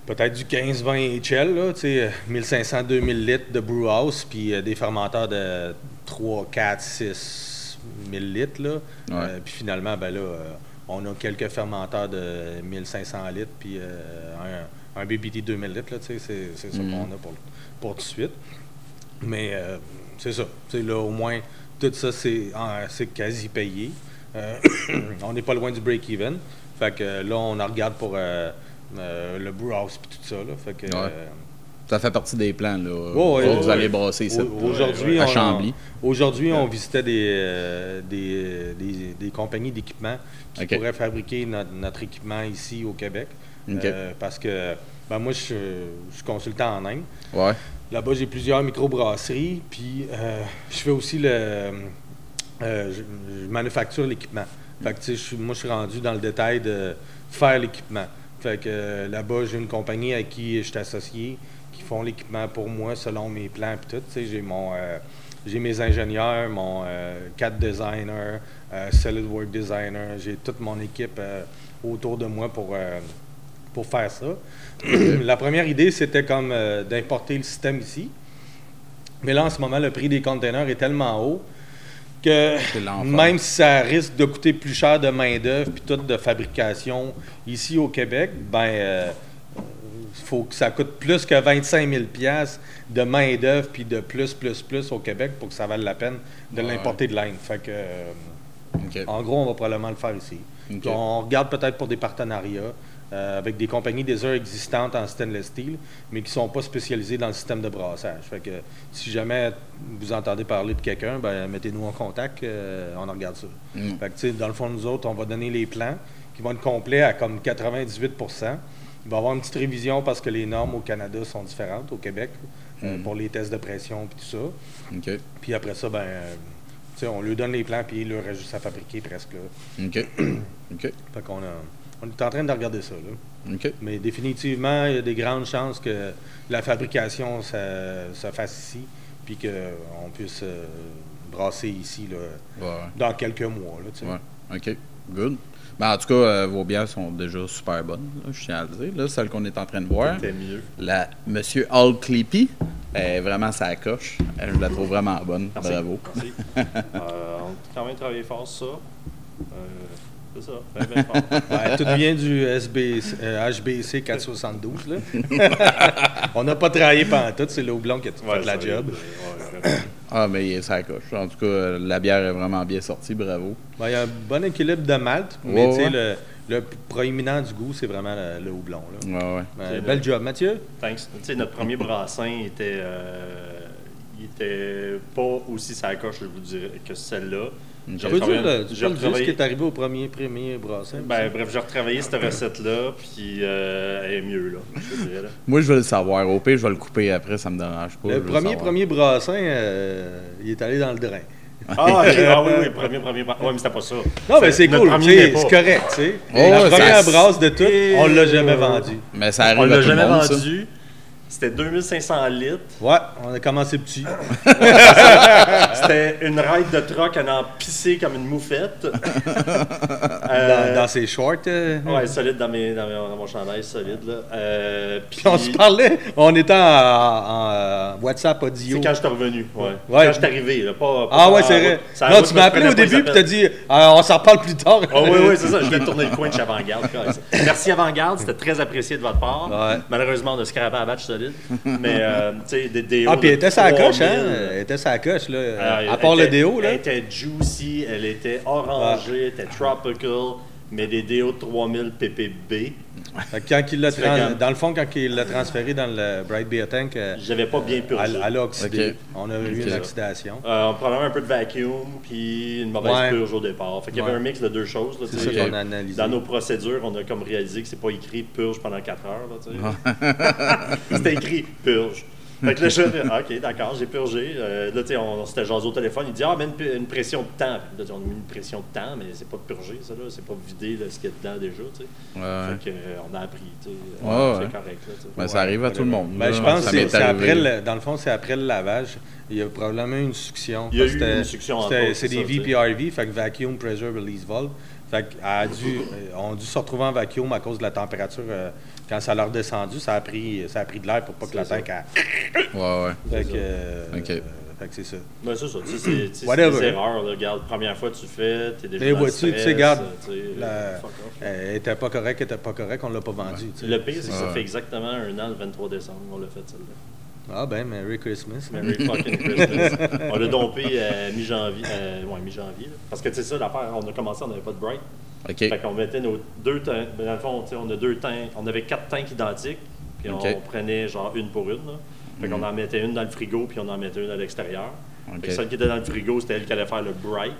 peut-être du quinze vingt H L, là, tu sais, mille cinq cents deux mille litres de brewhouse, puis euh, des fermenteurs de trois, quatre, six mille litres, là. Ouais. Euh, puis finalement, ben là, euh, on a quelques fermenteurs de mille cinq cents litres, puis euh, un, un B B T deux mille litres, là, tu sais, c'est, c'est ça mm-hmm. qu'on a pour, pour tout de suite. Mais euh, c'est ça, tu sais, là, au moins, tout ça, c'est, en, c'est quasi payé. Euh, on n'est pas loin du break-even, fait que là, on en regarde pour... Euh, Euh, le brewhouse et tout ça, là. Fait que, ouais. euh, ça fait partie des plans, là. Oh, ouais, vous ouais, allez ouais. brasser ici aujourd'hui, à Chambly. On, aujourd'hui, ouais. on visitait des, euh, des, des, des compagnies d'équipement qui okay. pourraient fabriquer notre, notre équipement ici au Québec. Okay. Euh, parce que ben, moi, je suis consultant en Inde. Ouais. Là-bas, j'ai plusieurs microbrasseries, puis euh, je fais aussi le... Euh, je, je manufacture l'équipement. Fait que, tu sais, moi, je suis rendu dans le détail de faire l'équipement. Fait que euh, là-bas, j'ai une compagnie à qui je suis associé, qui font l'équipement pour moi selon mes plans et tout. T'sais, j'ai mon euh, j'ai mes ingénieurs, mon euh, C A D designer, euh, SolidWorks designer, j'ai toute mon équipe euh, autour de moi pour, euh, pour faire ça. La première idée, c'était comme euh, d'importer le système ici. Mais là, en ce moment, le prix des containers est tellement haut que même si ça risque de coûter plus cher de main-d'œuvre puis tout de fabrication ici au Québec, ben euh, faut que ça coûte plus que vingt-cinq mille dollars de main-d'œuvre puis de plus, plus, plus au Québec pour que ça vaille la peine de ouais. l'importer de l'Inde. Fait que, euh, okay. en gros, on va probablement le faire ici. Okay. On regarde peut-être pour des partenariats euh, avec des compagnies déjà existantes en stainless steel, mais qui ne sont pas spécialisées dans le système de brassage. Fait que si jamais vous entendez parler de quelqu'un, ben, mettez-nous en contact, euh, on en regarde ça. Mm. Fait que, tu sais, dans le fond, nous autres, on va donner les plans qui vont être complets à comme quatre-vingt-dix-huit pour cent. Il va y avoir une petite révision parce que les normes au Canada sont différentes au Québec. euh, mm. pour les tests de pression et tout ça. Okay. Puis après ça, ben, on lui donne les plans puis il leur a juste à fabriquer presque. OK. OK. Fait qu'on a... On est en train de regarder ça, là. Okay. Mais définitivement, il y a des grandes chances que la fabrication se, se fasse ici, puis qu'on puisse euh, brasser ici là, ouais. dans quelques mois, là, tu sais. Ouais. OK, good. Ben, en tout cas, euh, vos bières sont déjà super bonnes, là, je tiens à le dire. Là, celle qu'on est en train de boire, mieux. La Monsieur Old Cleepy, est vraiment ça coche. Je la trouve vraiment bonne. Merci. Bravo. Merci. euh, on a quand même travaillé fort sur ça. Euh, C'est ça, ben, ben fort. Ouais, tout vient du S B C, euh, H B C quatre cent soixante-douze. Là. On n'a pas travaillé pendant tout, c'est le houblon qui a tout ouais, fait la job. Est, ouais, ah, mais ça coche. En tout cas, la bière est vraiment bien sortie, bravo. Il ben, y a un bon équilibre de malt, mais ouais, ouais. le, le proéminent du goût, c'est vraiment le, le houblon. Là. Ouais, ouais. Ben, bel le... job, Mathieu. Thanks. T'sais, notre premier brassin était, euh, il était pas aussi ça coche, je vous dirais, que celle-là. J'ai retravaillé ce qui est arrivé au premier premier brassin. Ben, bref, j'ai retravaillé cette recette-là, puis euh, elle est mieux, là, je dirais, là. Moi, je veux le savoir. Au pire, je vais le couper après, ça me dérange pas. Le premier le premier brassin, euh, il est allé dans le drain. Ah, okay. Ah oui, oui, premier, premier brassin. Oui, mais c'était pas ça. Non, mais c'est cool, c'est correct, tu sais. Oh, la première ça... brasse de tout, et... on l'a jamais vendu. Mais ça arrive on l'a jamais monde, vendu. Ça. C'était deux mille cinq cents litres. Ouais, on a commencé petit. C'était une ride de troc à en pisser comme une moufette. Euh, dans, dans ses shorts. Euh, ouais, solide dans, mes, dans, mes, dans mon chandail, solide. Là. Euh, puis, puis on se parlait, on était en, en, en WhatsApp audio. C'est quand je suis revenu, ouais. ouais. Quand je suis arrivé, là. Pas, pas ah ouais, c'est vrai. Non, moi, tu m'as appelé au début puis t'as dit, euh, on s'en parle plus tard. Ah oh, oui, oui, c'est ça. Je viens de tourner le coin de chez Avant-Garde. Merci Avant-Garde, c'était très apprécié de votre part. Ouais. Malheureusement, on a scrapé à batch. Mais, euh, tu sais, des déos. Ah, puis elle était sa coche, hein? Elle était sa coche, là. Alors, à part était, le déo, là. Elle était juicy, elle était orangée, elle était tropical, mais des déos de trois mille P P B. Quand il l'a trans- dans le fond, quand il l'a transféré dans le Bright Beer Tank, euh, j'avais pas bien purgé. Elle a oxydé. Okay. On a eu okay. une oxydation. Euh, on prenait un peu de vacuum, puis une mauvaise ouais. purge au départ. Fait qu'il y avait ouais. un mix de deux choses. Là, c'est ça qu'on a analysé. Dans nos procédures, on a comme réalisé que c'est pas écrit purge pendant quatre heures. Là, c'était écrit purge. Fait que là, je OK, d'accord, j'ai purgé. Euh, là, tu sais, on, on s'était jasé au téléphone. Il dit ah, mais une, une pression de temps. Là, on a mis une pression de temps, mais c'est pas purgé, ça, là. C'est pas vidé, là, ce qu'il y a dedans déjà, tu sais. Ouais. Fait qu'on a appris, tu sais. Ouais, ouais. C'est correct, là. Ben, ouais, ça arrive à tout le monde. Ben, je pense que c'est, c'est après le, dans le fond, c'est après le lavage. Il y a probablement une succion. Il y a eu une succion en fait. C'est des V P R V, fait que Vacuum Pressure Release Valve. Fait a dû, on a dû se retrouver en vacuum à cause de la température. Euh, quand ça l'a redescendu, ça a pris, ça a pris de l'air pour pas que c'est la tank a... Ouais, ouais. Fait que, euh, okay. euh, fait que c'est ça. Ben, c'est ça. Tu sais, c'est, c'est des erreurs. Là. Regarde, première fois que tu fais, t'es déjà mais dans le stress. Tu sais, regarde, elle était pas correcte, elle était pas correcte, on l'a pas vendu. Ouais. Le pire, c'est que ça ouais. fait exactement un an, le vingt-trois décembre, on l'a fait, celle-là. Ah ben, Merry Christmas. Merry fucking Christmas. On l'a dompé à mi-janvier. Euh, ouais, mi-janvier. Là. Parce que, tu sais, ça, l'affaire, on a commencé, on n'avait pas de break. OK. Fait qu'on mettait nos deux teints. Dans le fond, tu sais, on a deux teints. On avait quatre teints identiques. Puis okay. on prenait, genre, une pour une. Là. Fait mm. qu'on en mettait une dans le frigo, puis on en mettait une à l'extérieur. Okay. Fait que celle qui était dans le frigo, c'était elle qui allait faire le bright.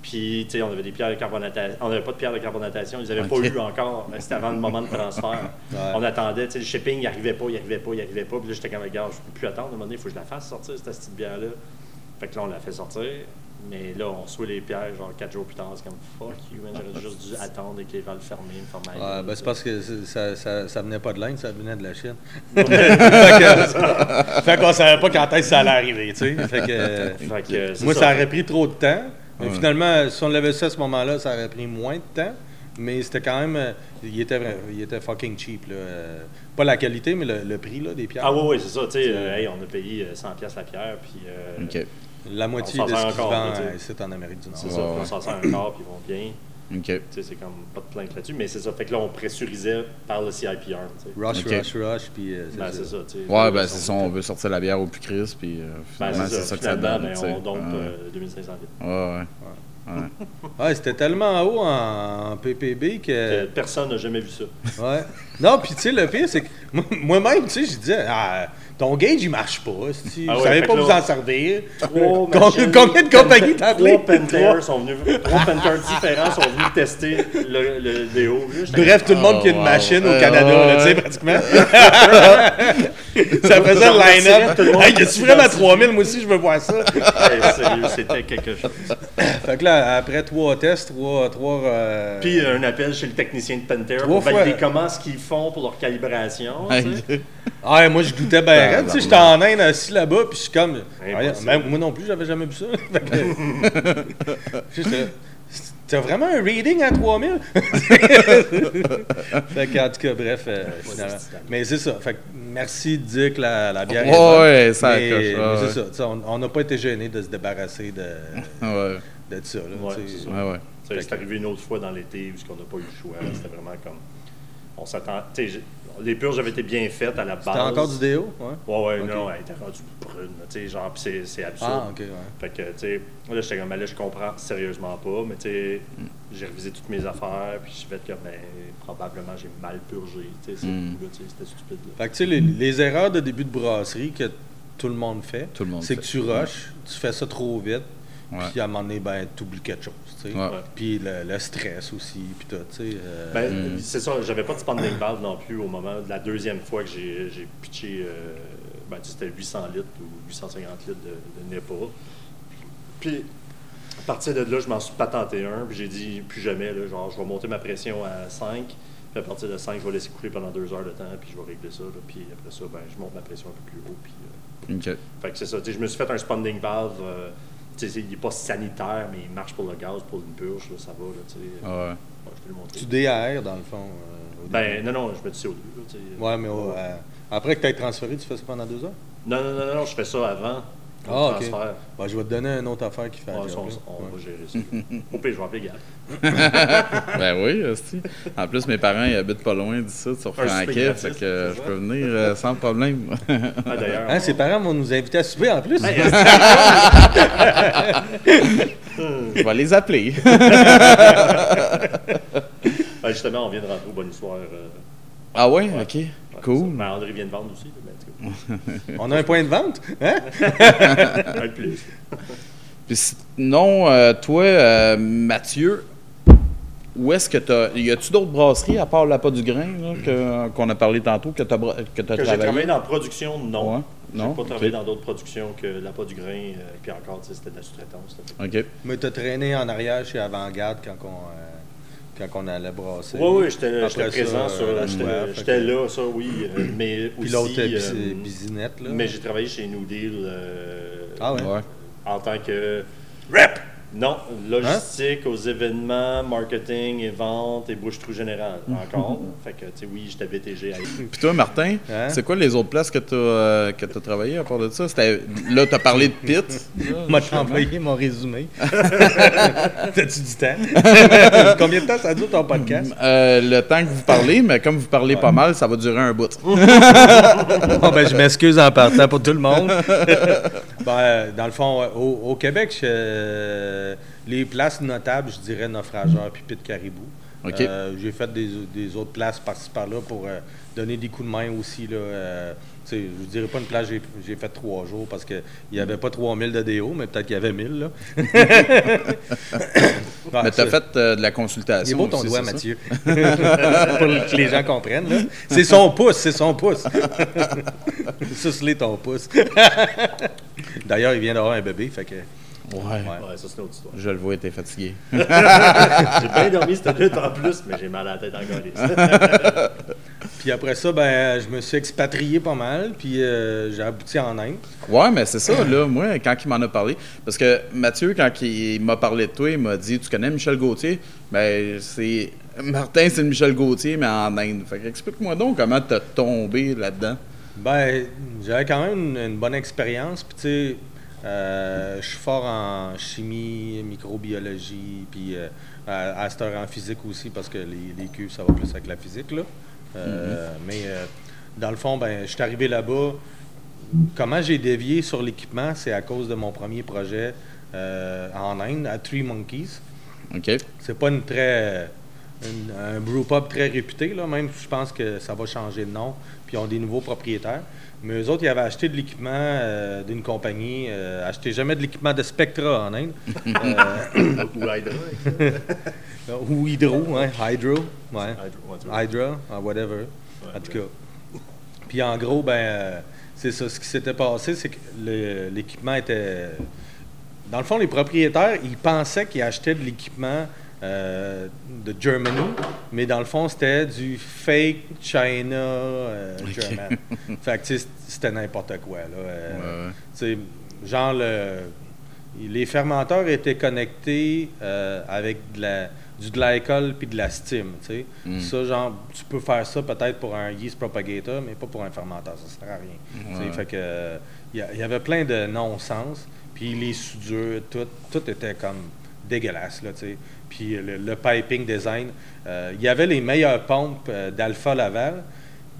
Puis, tu sais, on avait des pierres de carbonatation. On n'avait pas de pierres de carbonatation. Ils n'avaient okay. pas eu encore. C'était avant le moment de transfert. Ouais. On attendait. Tu sais, le shipping, il n'arrivait pas, il n'arrivait pas, il n'arrivait pas. Puis là, j'étais comme, regarde, je ne peux plus attendre. À un moment donné, il faut que je la fasse sortir, cette petite bière-là. Fait que là, on l'a fait sortir. Mais là, on reçoit les pierres, genre, quatre jours plus tard. C'est comme, fuck you, man. J'aurais juste dû attendre et que les valves ferment, ferment. Ouais, ah, ben, c'est parce que ça, ça, ça venait pas de l'Inde, ça venait de la Chine. fait, que, fait qu'on savait pas quand est-ce que ça allait arriver, tu sais. Fait que, fait que moi, ça, ça aurait pris trop de temps. Mais finalement, si on l'avait ça à ce moment-là, ça aurait pris moins de temps, mais c'était quand même... Il était, il était fucking cheap, là. Pas la qualité, mais le, le prix, là, des pierres. Ah oui, oui, c'est ça, tu sais, euh, hey, on a payé cent piastres la pierre, puis... Euh, okay. La moitié de ce qui se vend, c'est en Amérique du Nord. C'est ça, oh, ouais. on s'en sert encore, puis ils vont bien. Okay. Tu sais, c'est comme pas de plainte là-dessus, mais c'est ça. Fait que là, on pressurisait par le C I P R. Tu sais. Rush, okay. rush, rush, puis euh, c'est, ben, c'est ça. Tu sais, ouais, ben c'est ça, on veut sortir la bière au plus crisp, puis euh, ben, c'est, c'est ça que ça donne. Ben, on dompe ah. euh, deux mille cinq cents litres. Ouais, ouais. ouais. ouais. ouais c'était tellement haut en, en P P B que... que personne n'a jamais vu ça. Ouais. Non, puis tu sais, le pire, c'est que moi-même, tu sais, je disais... Ah, Ton gauge, il marche pas. Si ah vous ne ouais, savez pas là, vous en servir. Combien de compagnies t'as appelé? Trois Panthers sont venus. Trois Panthers différents sont venus tester le, le déo. Bref, tout le monde oh, qui a une wow. machine euh, au Canada, euh, tu sais, pratiquement. Ça faisait un line-up. Hey, y'a-tu vraiment trois mille? Moi aussi, je veux voir ça. Hey, sérieux, c'était quelque chose. Fait que là, après trois tests, trois. trois euh... Puis un appel chez le technicien de Panther pour valider comment ce qu'ils font pour leur calibration. Ah, moi, je goûtais bien. Tu sais, j'étais en Inde assis là-bas, puis je suis comme. Même, moi non plus, j'avais jamais bu ça. Fait que, t'as vraiment un reading à trois mille? Fait que, en tout cas, bref, euh, finalement. Mais c'est ça. Fait que, merci de dire que la, la bière oh, est bonne. Ouais, ça mais, accroche. Mais c'est ouais. ça. On n'a pas été gênés de se débarrasser de, ouais. de ça. Là, ouais, c'est ça. Ouais, ouais. Ça, c'est arrivé une autre fois dans l'été, puisqu'on n'a pas eu le choix. C'était vraiment comme. On s'attend. Les purges avaient été bien faites à la base. C'était encore du déo? Ouais, ouais, ouais okay. non, elle était rendue brune, tu sais, genre, pis c'est, c'est absurde. Ah, ok, ouais. Fait que, tu sais, là, j'étais comme, là, je comprends sérieusement pas, mais tu sais, mm. j'ai révisé toutes mes affaires, puis je vais être comme, ben, probablement, j'ai mal purgé, tu sais, mm. c'était stupide. Là. Fait que, tu sais, les, les erreurs de début de brasserie que tout le monde fait, tout le monde c'est fait. Que tu rushes, tu fais ça trop vite, puis à un moment donné, ben, t'oublies quelque chose. Puis ouais. le, le stress aussi, puis tout, tu sais. Euh... Ben, mm. c'est ça, j'avais pas de spanding valve non plus au moment de la deuxième fois que j'ai, j'ai pitché, euh, ben, c'était huit cents litres ou huit cent cinquante litres de, de N E P A. Puis, à partir de là, je m'en suis patenté un, puis j'ai dit, plus jamais, là, genre, je vais monter ma pression à cinq, puis à partir de cinq, je vais laisser couler pendant deux heures de temps, puis je vais régler ça, puis après ça, ben, je monte ma pression un peu plus haut, puis... Euh... Okay. Fait que c'est ça, tu sais, je me suis fait un spanding valve... Euh, il n'est pas sanitaire, mais il marche pour le gaz, pour une purge, là, ça va. Là, ah ouais. Ouais, je peux le montrer. Tu D A R, dans le fond. Euh, au ben, non, non, je mets du C O deux. Là, ouais, mais oh, euh, après que tu aies transféré, tu fais ça pendant deux heures? Non, non, non, non, je fais ça avant. Ah, ok. Ben, je vais te donner une autre affaire qui fait ah, ça, on, on ouais. va gérer ça. Au pire, je vais appeler Gav. Ben oui, aussi. En plus, mes parents, ils habitent pas loin d'ici, sur Franquet, fait que je peux venir euh, sans problème. Ah, d'ailleurs. Hein, on... Ses parents vont nous inviter à souper en plus. Je vais les appeler. Ben, justement, on vient de rentrer au Bonne Histoire. Euh... Ah ouais, ouais, ok. Cool. Mais André vient de vendre aussi. On a un point de vente, hein? Un de plus. Puis sinon, euh, toi, euh, Mathieu, où est-ce que t'as... Y a-tu d'autres brasseries à part l'appât du grain là, que, qu'on a parlé tantôt, que t'as, que t'as que travaillé? Que j'ai travaillé dans la production, non. Ouais. J'ai non? pas travaillé okay. dans d'autres productions que l'appât du grain, et euh, puis encore, c'était de la sous-traitance. OK. Mais t'as traîné en arrière chez Avant-Garde quand on... Euh... Quand on allait brasser. Oui, oui, j'étais, là, j'étais présent ça, sur là, j'étais, ouais, j'étais là, ça, oui. Mais puis aussi, l'autre, euh, c'est Bisinette, là. Mais j'ai travaillé chez New Deal euh, ah, ouais. Ouais. en tant que... Rep! Non, logistique, hein? Aux événements, marketing et vente et bouche-trou général, encore. Fait que, tu sais, oui, j'étais B T G. Puis toi, Martin, hein? C'est quoi les autres places que tu as euh, travaillé à part de ça? C'était, là, tu as parlé de Pit. Moi, j'ai envoyé mon résumé. T'as-tu du temps? Combien de temps ça dure ton podcast? Euh, le temps que vous parlez, mais comme vous parlez ouais. pas mal, ça va durer un bout. Bon, ben, je m'excuse en partant pour tout le monde. Ben, dans le fond, au, au Québec, je... les places notables, je dirais Naufrageur puis Pit Caribou. Okay. Euh, j'ai fait des, des autres places par-ci par-là pour euh, donner des coups de main aussi. Là, euh, je ne dirais pas une place que j'ai, j'ai fait trois jours parce qu'il n'y avait pas trois mille de D O, mais peut-être qu'il y avait mille. Là. Ah, mais tu as fait euh, de la consultation. Il est beau ton aussi, doigt, Mathieu. Pour que les gens comprennent. Là. C'est son pouce, c'est son pouce. Suce-les ton pouce. D'ailleurs, il vient d'avoir un bébé, fait que... Ouais. Ouais, ça c'est une autre histoire. Je le vois, t'es fatigué. J'ai bien dormi cette nuit en plus, mais j'ai mal à la tête encore. Puis après ça, ben, je me suis expatrié pas mal, puis euh, j'ai abouti en Inde. Ouais, mais c'est ça, là, moi, quand il m'en a parlé, parce que Mathieu, quand il m'a parlé de toi, il m'a dit, tu connais Michel Gauthier? Ben, c'est... Martin, c'est Michel Gauthier, mais en Inde. Fait que explique-moi donc comment t'as tombé là-dedans. Ben, j'avais quand même une, une bonne expérience, puis tu sais... Euh, je suis fort en chimie, microbiologie, puis euh, à, à cette heure en physique aussi, parce que les, les cuves, ça va plus avec la physique, là. Euh, mm-hmm. Mais euh, dans le fond, ben, je suis arrivé là-bas. Comment j'ai dévié sur l'équipement, c'est à cause de mon premier projet euh, en Inde, à Three Monkeys. OK. C'est pas une très... une, un brew pub très réputé, là, même je pense que ça va changer de nom, puis ils ont des nouveaux propriétaires. Mais eux autres, ils avaient acheté de l'équipement euh, d'une compagnie, euh, achetez jamais de l'équipement de Spectra en Inde. euh, ou Hydra. ou Hydro, hein, Hydro, ouais. Hydra, Hydra or whatever, ouais, en tout cas. Puis en gros, ben, euh, c'est ça, ce qui s'était passé, c'est que le, l'équipement était… Dans le fond, les propriétaires, ils pensaient qu'ils achetaient de l'équipement euh, de Germany, mais dans le fond, c'était du fake China euh, okay. German. Fait que, tu sais, c'était n'importe quoi, là. Euh, ouais, ouais. Tu sais, genre, le, les fermenteurs étaient connectés euh, avec de la, du glycol puis de la steam, tu sais. Mm. Ça, genre, tu peux faire ça peut-être pour un yeast propagator, mais pas pour un fermenteur, ça sert à rien. Ouais. Tu sais, fait que, il y, y avait plein de non-sens. Puis les soudures, tout, tout était comme dégueulasse, là, tu sais. Puis le, le piping design, euh, il y avait les meilleures pompes euh, d'Alpha Laval,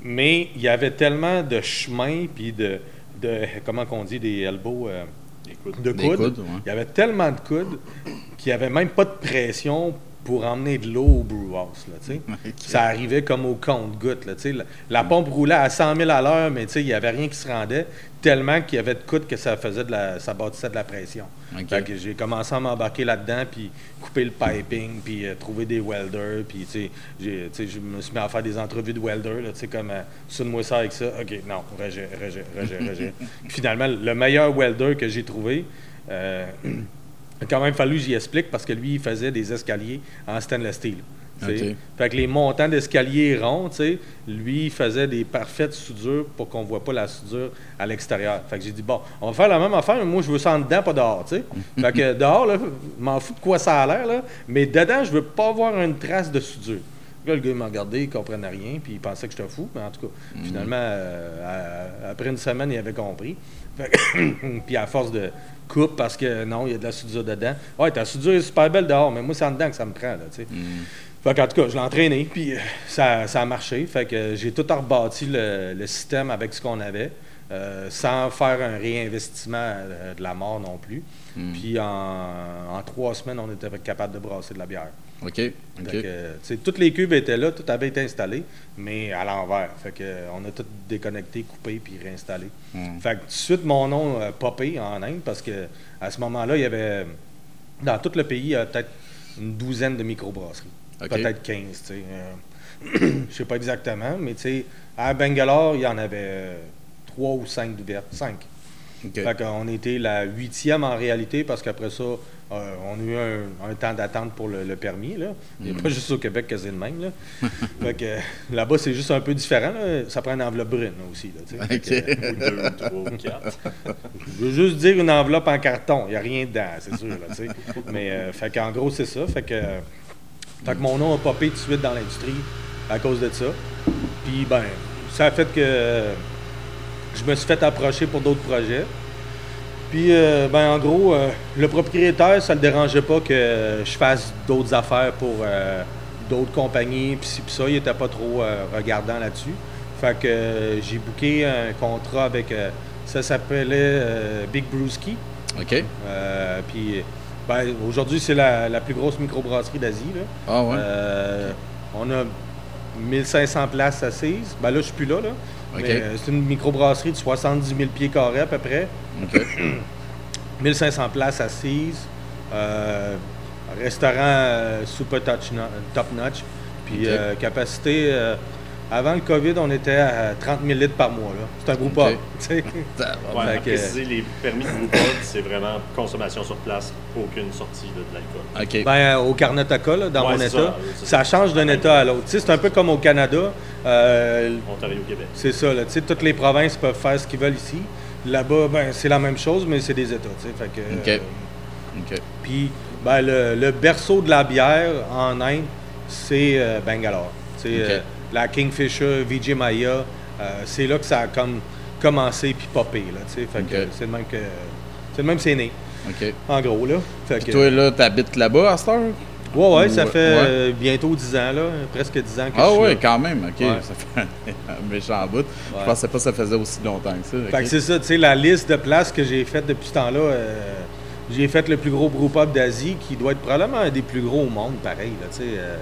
mais il y avait tellement de chemins, puis de, de, comment qu'on dit, des elbows, euh, des coudes. De coudes. Des coudes, ouais. Il y avait tellement de coudes qu'il n'y avait même pas de pression pour emmener de l'eau au brewhouse, là, tu sais. Okay. Ça arrivait comme au compte-gouttes, là, tu sais. La, la pompe roulait à cent mille à l'heure, mais tu sais, il n'y avait rien qui se rendait. Tellement qu'il y avait de coudes que ça faisait de la, ça bâtissait de la pression. Okay. Fait que j'ai commencé à m'embarquer là-dedans, puis couper le piping, puis euh, trouver des welders, puis tu sais, je me suis mis à faire des entrevues de welders, tu sais, comme euh, « sonne-moi ça avec ça », ok, non, rejet, rejet, rejet, rejet. Finalement, le meilleur welder que j'ai trouvé, euh, a quand même fallu que j'y explique, parce que lui, il faisait des escaliers en stainless steel. Okay. Fait que les montants d'escalier ronds, lui, il faisait des parfaites soudures pour qu'on ne voit pas la soudure à l'extérieur. Fait que j'ai dit, bon, on va faire la même affaire, mais moi, je veux ça en dedans, pas dehors. T'sais. Fait que dehors, là, je m'en fous de quoi ça a l'air, là, mais dedans, je veux pas avoir une trace de soudure. Là, le gars, il m'a regardé, il comprenait rien, puis il pensait que j'étais fou, mais en tout cas, mm-hmm. finalement, euh, à, après une semaine, il avait compris. Puis à force de coupe, parce que non, il y a de la soudure dedans. Ouais, ta soudure est super belle dehors, mais moi, c'est en dedans que ça me prend, là, tu sais. Mm-hmm. Fait qu'en tout cas, je l'ai entraîné, puis ça, ça a marché. Fait que j'ai tout rebâti le, le système avec ce qu'on avait, euh, sans faire un réinvestissement de la mort non plus. Mm. Puis en, en trois semaines, on était capable de brasser de la bière. OK. Fait okay. que, tu sais, toutes les cuves étaient là, tout avait été installé, mais à l'envers. Fait que on a tout déconnecté, coupé, puis réinstallé. Mm. Fait que tout de suite, mon nom a popé en Inde, parce que à ce moment-là, il y avait, dans tout le pays, il y a peut-être une douzaine de microbrasseries. Okay. Peut-être quinze, tu sais. Euh, je sais pas exactement, mais tu sais, à Bangalore, il y en avait trois ou cinq d'ouvertes. cinq. Okay. Fait qu'on était la huitième en réalité, parce qu'après ça, euh, on a eu un, un temps d'attente pour le, le permis, là. Il n'y a pas juste au Québec que c'est le même, là. Fait que euh, là-bas, c'est juste un peu différent, là. Ça prend une enveloppe brune, là, aussi, là, tu sais. Okay. Ou deux, ou trois, ou quatre. Je veux juste dire une enveloppe en carton. Il n'y a rien dedans, c'est sûr, là, tu sais. Mais, euh, fait qu'en gros, c'est ça. Fait que... Euh, Fait que mon nom a popé tout de suite dans l'industrie à cause de ça. Puis, ben, ça a fait que je me suis fait approcher pour d'autres projets. Puis, euh, ben, en gros, euh, le propriétaire, ça le dérangeait pas que je fasse d'autres affaires pour euh, d'autres compagnies, puis ci, puis ça. Il était pas trop euh, regardant là-dessus. Fait que euh, j'ai booké un contrat avec, euh, ça s'appelait euh, Big Brewski. OK. Euh, puis... Ben, aujourd'hui, c'est la, la plus grosse microbrasserie d'Asie, là. Ah ouais? Euh, on a mille cinq cents places assises. Ben là, je suis plus là, là. Okay. Mais, euh, c'est une microbrasserie de soixante-dix mille pieds carrés à peu près. Okay. mille cinq cents places assises. Euh, restaurant euh, super top-notch. Puis okay. euh, capacité... Euh, avant le COVID, on était à trente mille litres par mois, là. C'est un groupe A. Okay. Pour ouais, préciser, les permis de groupe A, c'est vraiment consommation sur place, aucune sortie de, de l'alcool. Okay. Bien, au Karnataka, là, dans ouais, mon état, ça, ça change d'un état à l'autre. T'sais, c'est un peu comme au Canada. Euh, Ontario, Québec. C'est ça, là. Toutes les provinces peuvent faire ce qu'ils veulent ici. Là-bas, ben, c'est la même chose, mais c'est des états. Fait que, okay. Euh, OK. Puis, ben, le, le berceau de la bière en Inde, c'est euh, Bangalore. La Kingfisher, Vijay Maya, euh, c'est là que ça a comme commencé puis popé, là, tu sais. Fait okay. que c'est le même que... C'est le même c'est né. OK. En gros, là. Fait que, toi, là, t'habites là-bas à cette heure? Ouais, ouais, Ou... ça fait ouais. Euh, bientôt dix ans, là. Presque dix ans que ah, je suis ouais, là. Ah oui, quand même, OK. Ouais. Ça fait un méchant bout. Ouais. Je pensais pas que ça faisait aussi longtemps que ça. Okay. Fait que c'est ça, tu sais, la liste de places que j'ai faite depuis ce temps-là... Euh, j'ai fait le plus gros brew pub d'Asie, qui doit être probablement un des plus gros au monde, pareil, là, tu sais... Euh,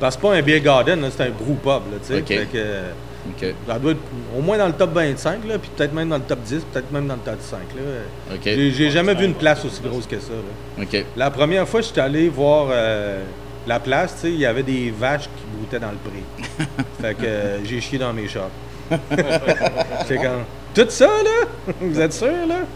Ben, c'est pas un beer garden, là, c'est un brew pub, là, tu sais. Okay. Fait que, okay. Ça doit être au moins dans le top vingt-cinq, là, puis peut-être même dans le top dix, peut-être même dans le top cinq, là. Okay. J'ai, j'ai jamais vu une place aussi grosse que ça, là. Okay. La première fois, j'étais allé voir euh, la place, tu sais, il y avait des vaches qui broutaient dans le pré. Fait que euh, j'ai chié dans mes chars. C'est quand... Tout ça, là? Vous êtes sûr, là?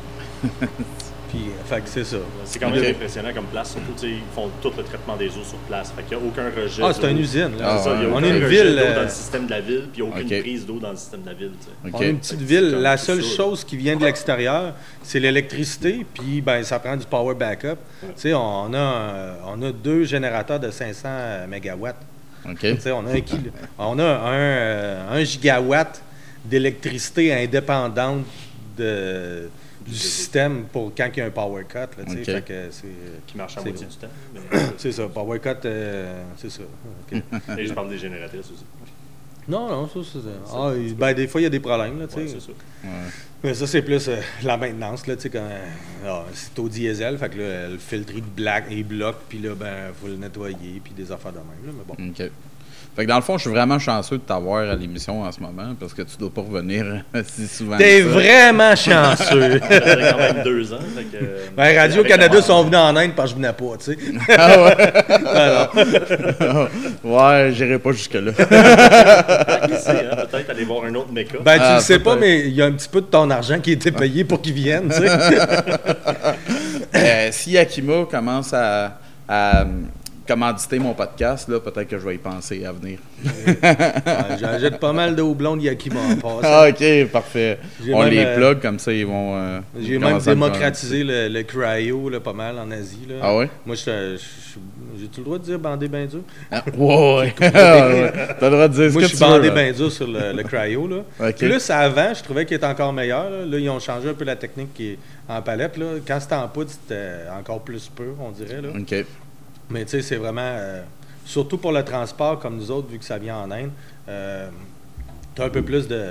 Puis, fait que c'est ça. C'est quand même okay. impressionnant comme place, surtout, tu sais, ils font tout le traitement des eaux sur place. Fait qu'il n'y a aucun rejet. Ah, c'est une usine, là. C'est ça, il y a aucun rejet d'eau dans le système de la ville, puis il n'y a aucune okay. prise d'eau dans le système de la ville, tu sais. Okay. On a une petite ville, la seule sûr. chose qui vient de l'extérieur, c'est l'électricité, puis ben ça prend du power backup. Ouais. Tu sais, on a, on a deux générateurs de cinq cents mégawatts. Okay. Tu sais, on a un, kilo, on a un, un gigawatt d'électricité indépendante de... du système pour quand il y a un power cut, là, tu sais, okay. fait que c'est... Qui marche à moitié du temps. Mais... c'est ça, power cut, euh, c'est ça. Okay. Et je parle des génératrices aussi. Non, non, ça, c'est... c'est ah, il, ben, des fois, il y a des problèmes, là, tu sais. Ouais, c'est ça. Ouais. Mais ça, c'est plus euh, la maintenance, là, tu sais, quand... Ah, c'est au diesel, fait que là, le filtre, il black, il bloque, puis là, ben, il faut le nettoyer, puis des affaires de même, là, mais bon. OK. Fait que dans le fond, je suis vraiment chanceux de t'avoir à l'émission en ce moment, parce que tu dois pas revenir si souvent. T'es vraiment chanceux! Ça fait quand même deux ans. Fait que, euh, ben, Radio-Canada sont venus en Inde parce que je venais pas, tu sais. Ah ouais? Alors. Ouais, j'irai pas jusque-là. Hein, peut-être aller voir un autre méca. Ben, tu ah, le sais peut-être. Pas, mais il y a un petit peu de ton argent qui a été payé pour qu'ils viennent, tu sais. euh, si Yakima commence à... à commanditer mon podcast, là, peut-être que je vais y penser à venir. Ouais, j'en jette pas mal de houblons de Yakima en passant. Ah, OK, parfait. J'ai On les euh, plug comme ça, ils vont... Euh, j'ai même démocratisé le, le cryo là, pas mal en Asie. Là. Ah oui? Moi, je j'ai-tu le droit de dire bandé ben dur? Ah, ouais, ouais. Ah, ouais. T'as le droit de dire ce Moi, que tu veux. Moi, je suis bandé ben dur sur le, le cryo. Là. Okay. Plus avant, je trouvais qu'il était encore meilleur. Là. là, ils ont changé un peu la technique qui est en palette. Là. Quand c'était en poudre, c'était encore plus pur, on dirait. Là. OK. Mais tu sais, c'est vraiment, euh, surtout pour le transport, comme nous autres, vu que ça vient en Inde, euh, tu as un peu plus de,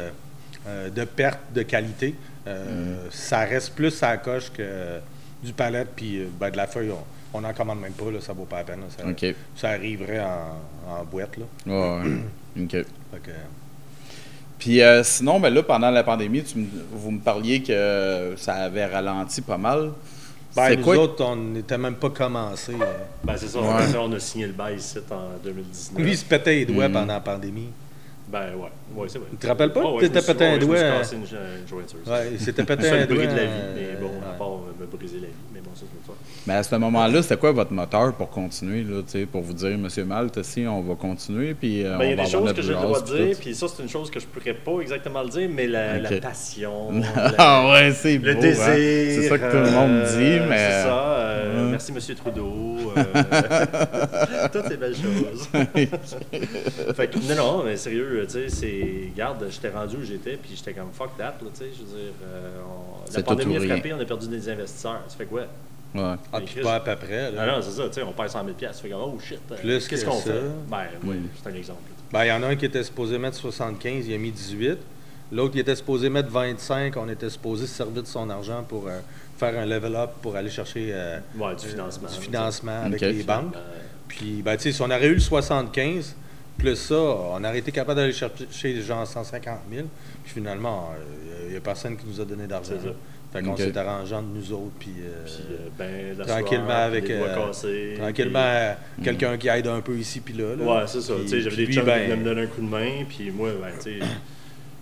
euh, de pertes de qualité. Euh, mm. Ça reste plus à la coche que euh, du palette, puis euh, ben, de la feuille, on n'en commande même pas, là, ça vaut pas la peine. Là, ça, okay. ça arriverait en, en boîte. Là. Oh, ouais. OK. Donc, euh, puis euh, sinon, ben là, pendant la pandémie, tu m- vous me parliez que ça avait ralenti pas mal. Ben, nous quoi? autres, on n'était même pas commencé. Ben, c'est ça, ouais. on a signé le bail ici en deux mille dix-neuf. Lui, il se pétait les doigts mm-hmm. pendant la pandémie. Ben, ouais, ouais c'est vrai. Tu te rappelles pas oh, que tu t'étais pété un doigt? Je me suis cassé une jointure. Ouais, il s'était pété un doigt. Le bris de la vie, mais bon, ouais. à part me briser la vie. Mais bon, ça, c'est pour ça. Mais à ce moment-là, c'était quoi votre moteur pour continuer, là, tu sais, pour vous dire, Monsieur Malte, si on va continuer, puis euh, ben, on va il y a des choses que je dois dire, puis ça, c'est une chose que je pourrais pas exactement le dire, mais la, okay. la passion, ah ouais, c'est beau, le désir. Hein? C'est ça que tout le monde dit, mais... C'est ça. Euh, hum. Merci, Monsieur Trudeau. Euh, toutes ces belles choses. Fait que, non, non, mais sérieux, tu sais, c'est. Garde, j'étais rendu où j'étais, puis j'étais comme fuck that, là, tu sais. Je veux dire, euh, on, la pandémie a frappé, on a perdu des investisseurs. Ça fait quoi? Ouais. ouais. Ah, puis pas à peu près, là. Ah non, c'est ça, tu sais, on perd cent mille dollars. Ça fait comme, oh shit. Plus qu'est-ce que qu'on ça. fait? Ben, oui, mm. c'est un exemple. Ben, il y en a un qui était supposé mettre soixante-quinze, il a mis dix-huit. L'autre, il était supposé mettre vingt-cinq. On était supposé se servir de son argent pour euh, faire un level up pour aller chercher euh, ouais, du financement, euh, du financement avec okay. les banques. Ben, puis, ben, tu sais, si on aurait eu le soixante-quinze. Plus ça, on a été capable d'aller chercher des gens cent cinquante mille. Puis finalement, il n'y a personne qui nous a donné d'argent. Fait qu'on okay. s'est arrangé entre nous autres, puis, euh, puis euh, ben, tranquillement soirée, avec des euh, cassés, tranquillement puis... quelqu'un qui aide un peu ici puis là. là. Ouais, c'est ça. Puis, j'avais puis, des chums ben, qui venaient me donner un coup de main, puis moi, ben, tu sais...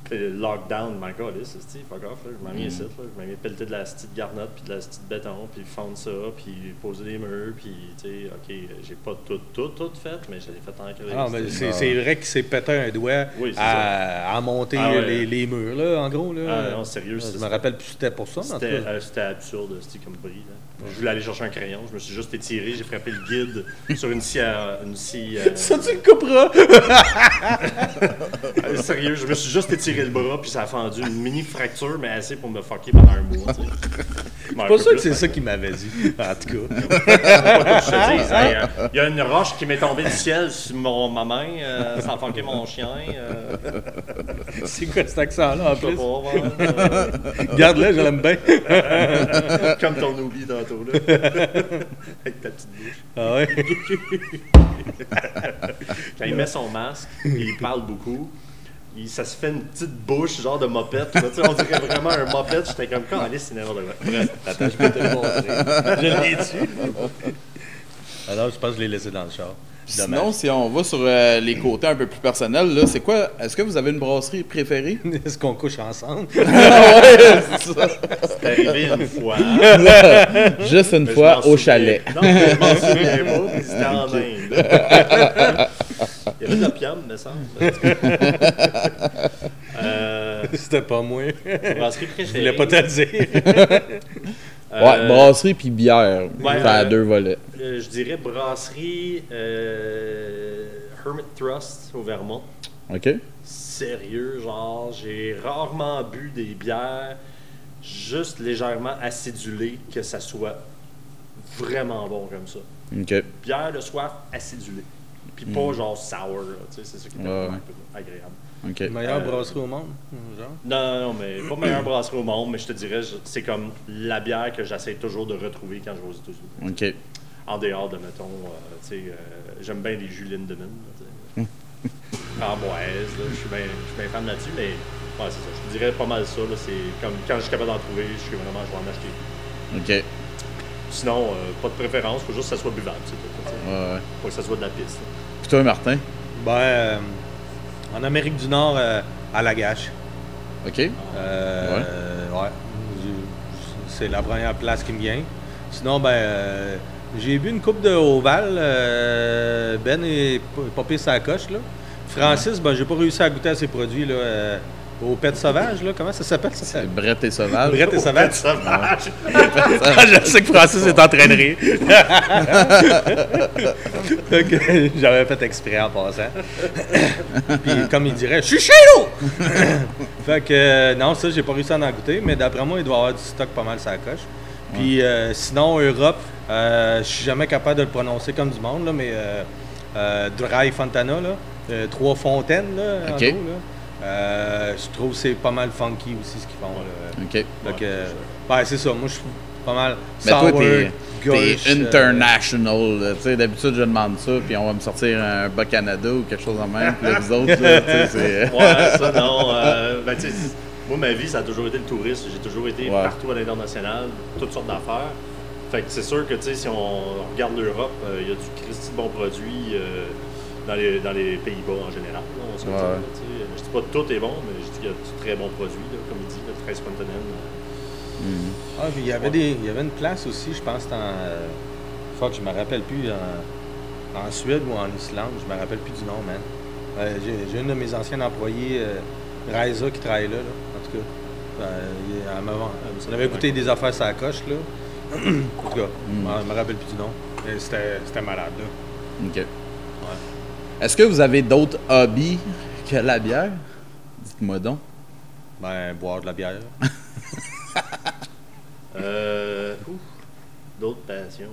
Lockdown, my god, c'est style, fuck off, là. Je m'en viens ici, là. Je m'en viens pelleter de la petite garnotte, puis de la petite béton, puis fondre ça, puis poser des murs, puis, tu sais, OK, j'ai pas tout, tout, tout fait, mais j'avais fait en créer. Non, mais c'est, c'est vrai qu'il s'est pété un doigt oui, à, à monter ah, ouais. les, les murs, là, en gros, là. Ah non, sérieux, c'est... Je me rappelle plus, c'était pour ça, mais en tout cas. Euh, c'était absurde, c'était comme bris, là. Je voulais aller chercher un crayon, je me suis juste étiré, j'ai frappé le guide sur une scie à... Une scie à... Ça, tu le couperas! euh, sérieux, je me suis juste étiré le bras, puis ça a fendu une mini fracture, mais assez pour me fucker pendant un mois. Je suis pas sûr que c'est ça qu'il m'avait dit. En tout cas. Il y a une roche qui m'est tombée du ciel sur mon, ma main, euh, sans fucker mon chien. Euh... C'est quoi cet accent-là, en plus? Euh... Garde-le, je l'aime bien. Comme ton oubli tantôt, là. Avec ta petite bouche. Ah ouais? Quand il met son masque, il parle beaucoup. Il, ça se fait une petite bouche, genre de mopette. Là, on dirait vraiment un mopette. J'étais comme, quand allez, c'est n'importe quoi. Bref, attends, je peux te le montrer. Je l'ai dessus. Alors, je pense que je l'ai laissé dans le char. Dommage. Sinon, si on va sur euh, les côtés un peu plus personnels, là, c'est quoi? Est-ce que vous avez une brasserie préférée? Est-ce qu'on couche ensemble? Ouais, c'est ça. C'est arrivé une fois. Juste une mais fois au chalet. Non, mais je m'en souviens pas, mais c'était en Inde. Il y avait de l'opium, me semble. euh, c'était pas moi. Brasserie préférée. Je voulais pas te le dire. Ouais, euh, brasserie puis bière, ouais, ça a euh, deux volets. Euh, je dirais brasserie euh, Hermit Trust au Vermont. OK. Sérieux, genre, j'ai rarement bu des bières juste légèrement acidulées que ça soit vraiment bon comme ça. OK. Bière de soif acidulée. Puis pas mm. genre sour, tu sais, c'est ça qui est ouais. un peu agréable. Okay. Meilleure euh, brasserie au monde, genre? Non, non, mais pas meilleure brasserie au monde, mais je te dirais, je, c'est comme la bière que j'essaie toujours de retrouver quand je vais aux États-Unis. Okay. En dehors de, mettons, euh, tu sais, euh, j'aime bien les jus Lindemann, framboise, je suis bien fan là-dessus, mais ouais, c'est ça, je te dirais pas mal ça, là, c'est comme quand je suis capable d'en trouver, je suis vraiment, je vais en acheter. OK. Sinon, euh, pas de préférence, faut juste que ça soit buvable, c'est tout. Ouais, ouais. Faut que ça soit de la piste. Puis toi, Martin? Ben... Euh, en Amérique du Nord, euh, à la gâche. OK. Euh, ouais. Euh, ouais. C'est la première place qui me vient. Sinon, ben, euh, j'ai bu une coupe de Oval. Euh, Ben est pas pire sa coche, là. Francis, ben, j'ai pas réussi à goûter à ses produits, là. Euh, Au Pet Sauvage, là, comment ça s'appelle ça? C'est Brett et Sauvage. Brett et Sauvage. Sauvage. Je sais que Francis est en train de rire. Donc, j'avais fait exprès en passant. Puis comme il dirait, je suis chez nous! Fait que euh, non, ça, j'ai pas réussi à en goûter, mais d'après moi, il doit y avoir du stock pas mal sur la coche. Puis euh, sinon, Europe, euh, je suis jamais capable de le prononcer comme du monde, là, mais euh, euh, Dry Fontana, là, euh, Trois Fontaines, là, okay. en gros, là. Euh, je trouve que c'est pas mal funky aussi ce qu'ils font. Là. OK. Donc, ouais, euh, c'est, ouais, c'est ça. Moi, je suis pas mal. Mais sour, toi, t'es, gauche, t'es international. Euh... Tu sais, d'habitude, je demande ça, puis on va me sortir un bas Canada ou quelque chose en même. Puis là, vous autres, là, tu sais, c'est. Ouais, ça, non. Euh, ben, tu sais, moi, ma vie, ça a toujours été le tourisme. J'ai toujours été ouais. partout à l'international, toutes sortes d'affaires. Fait que c'est sûr que, tu sais, si on regarde l'Europe, il euh, y a du Christi de bons produits euh, dans, les, dans les Pays-Bas en général. Là, on se retrouve, ouais. tu sais. Je dis pas que tout est bon, mais je dis qu'il y a du très bon produit, là, comme il dit, le treize Pantanen. Mm-hmm. Ah, puis il y avait des, il y avait une place aussi, je pense, en, euh, fuck, je me rappelle plus, en, en Suède ou en Islande, je me rappelle plus du nom, man. Euh, j'ai, j'ai une de mes anciennes employées, euh, Raisa, qui travaille là, là, en tout cas. Euh, elle m'avait goûté des affaires sur la coche, là. En tout cas, mm-hmm. je me rappelle plus du nom. C'était, c'était malade, là. OK. Ouais. Est-ce que vous avez d'autres hobbies que la bière? Dites-moi donc. Ben, boire de la bière. euh, ouf, d'autres passions.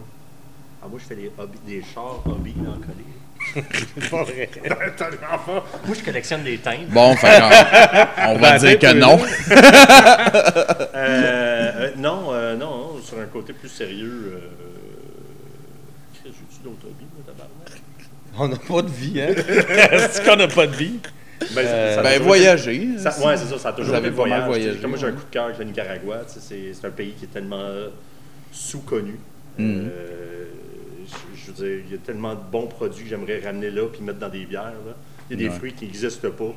Ah, moi, je fais des hobbies, des chars hobbies dans le collège. C'est pas vrai. Moi, je collectionne des timbres. Bon, fait, on va dire que non. euh, euh, non, euh, non, sur un côté plus sérieux, euh, j'ai-tu d'autres hobbies, moi, tabarnak? On n'a pas de vie, hein? Est-ce qu'on n'a pas de vie? Ben, euh, ça, ça ben voyager. Oui, c'est ça, ça a toujours été voyage. voyagé. Moi, j'ai un coup de cœur avec le Nicaragua. C'est, c'est un pays qui est tellement euh, sous-connu. Mm. Euh, je, je veux dire, il y a tellement de bons produits que j'aimerais ramener là puis mettre dans des bières. Là. Il y a des ouais. fruits qui n'existent pas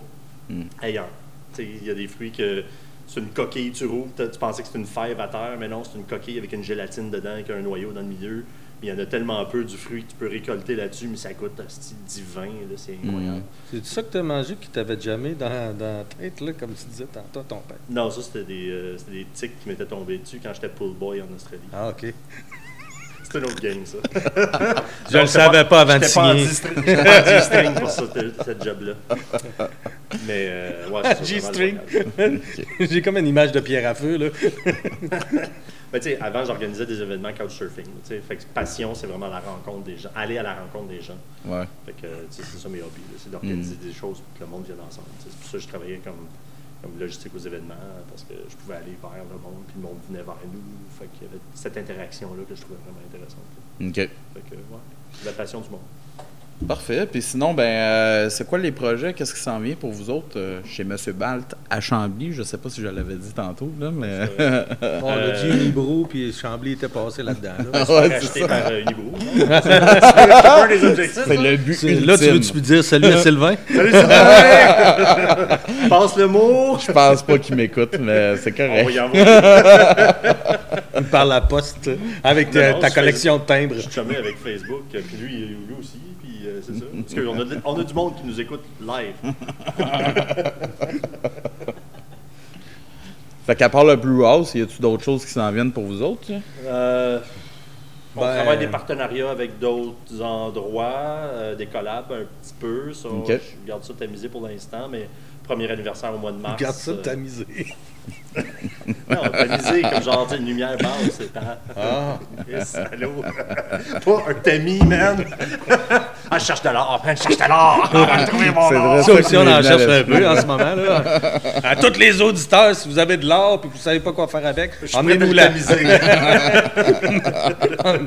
mm. ailleurs. T'sais, il y a des fruits que c'est une coquille, tu roules, tu pensais que c'était une fève à terre, mais non, c'est une coquille avec une gélatine dedans, avec un noyau dans le milieu. Il y en a tellement peu du fruit que tu peux récolter là-dessus, mais ça coûte un style divin, là, c'est incroyable. Mmh. C'est ça que tu as mangé qui t'avait jamais dans, dans la tête, là, comme tu disais tantôt, ton père? Non, ça, c'était des, euh, c'était des tiques qui m'étaient tombés dessus quand j'étais pool boy en Australie. Ah, OK. C'était une autre gang, ça. Je ne le savais pas, pas avant de signer. J'étais pas en G-string pour ça, cette job-là. Mais, euh, ouais, c'est G-string. J'ai comme une image de pierre à feu, là. Ben, tu sais, avant, j'organisais des événements couchsurfing. Tu sais, fait que passion, c'est vraiment la rencontre des gens, aller à la rencontre des gens. Ouais. Fait que, tu sais, c'est ça mes hobbies, là, c'est d'organiser mm. des choses pour que le monde vienne ensemble. T'sais. C'est pour ça que je travaillais comme, comme logistique aux événements, parce que je pouvais aller vers le monde, puis le monde venait vers nous. Fait qu'il y avait cette interaction-là que je trouvais vraiment intéressante. Là. OK. Fait que, ouais, c'est la passion du monde. Parfait. Puis sinon, ben, euh, c'est quoi les projets? Qu'est-ce qui s'en vient pour vous autres euh, chez Monsieur Malte à Chambly? Je ne sais pas si je l'avais dit tantôt, là, mais... Bon, on a dit Unibroue, puis Chambly était passé là-dedans. Là. Ah, ouais, c'est ça. Par, euh, c'est, c'est, c'est un des objectifs. C'est le but c'est, ultime. Là, tu veux-tu dire salut à Sylvain? Salut Sylvain! Passe le mot! Je pense pas qu'il m'écoute, mais c'est correct. On va y avoir. Par la poste, avec ta, non, ta collection Facebook, de timbres. Je chumais avec Facebook, puis lui, lui aussi. C'est ça. Parce qu'on a, de, on a du monde qui nous écoute live. Fait qu'à part le Blue House, y a-t-il d'autres choses qui s'en viennent pour vous autres? Euh, on ben... travaille des partenariats avec d'autres endroits, euh, des collabs un petit peu. Ça, okay. Je garde ça tamisé pour l'instant, mais premier anniversaire au mois de mars. Garde ça euh... tamisé. Non, tamisé, comme genre, une lumière basse, c'est pas... Ah! Yes, allô! Pas un tamis, man! Ah, je cherche de l'or! Je cherche de l'or! Trouvez mon or! Ça aussi, on en cherche un peu en ce moment, là. À tous les auditeurs, si vous avez de l'or et que vous ne savez pas quoi faire avec, emmenez-nous la tamiser.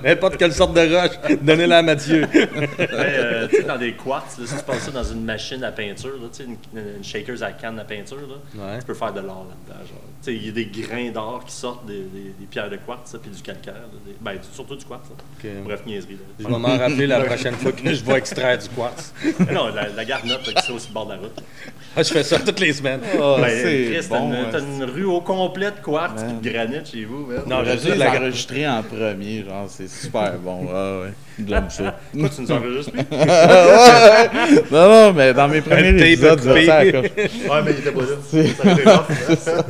N'importe quelle sorte de roche, donnez-la à Mathieu. Mais, euh, tu sais, dans des quartz, là, si tu passes ça dans une machine à peinture, là, tu sais, une, une shakers à canne à peinture, là, ouais. Tu peux faire de l'or là-dedans, genre. Il y a des grains d'or qui sortent des, des, des pierres de quartz, puis du calcaire, là, des, ben, surtout du quartz. Okay. Bref, niaiserie. Là. Je vais m'en rappeler la prochaine fois que je vais extraire du quartz. Non, la, la garnotte qui est au bord de la route. Ah, je fais ça toutes les semaines. Oh, ben, c'est Chris, bon, t'as, une, t'as une rue au complet de quartz et de granit chez vous. Ben. Non, j'ai juste l'enregistrer en premier, genre, c'est super bon. Ah, ouais. J'aime ça. Pourquoi tu nous enregistres? Non, non, mais dans mes premiers épisodes, ça sert comme... Ouais, mais il était pas là. Ça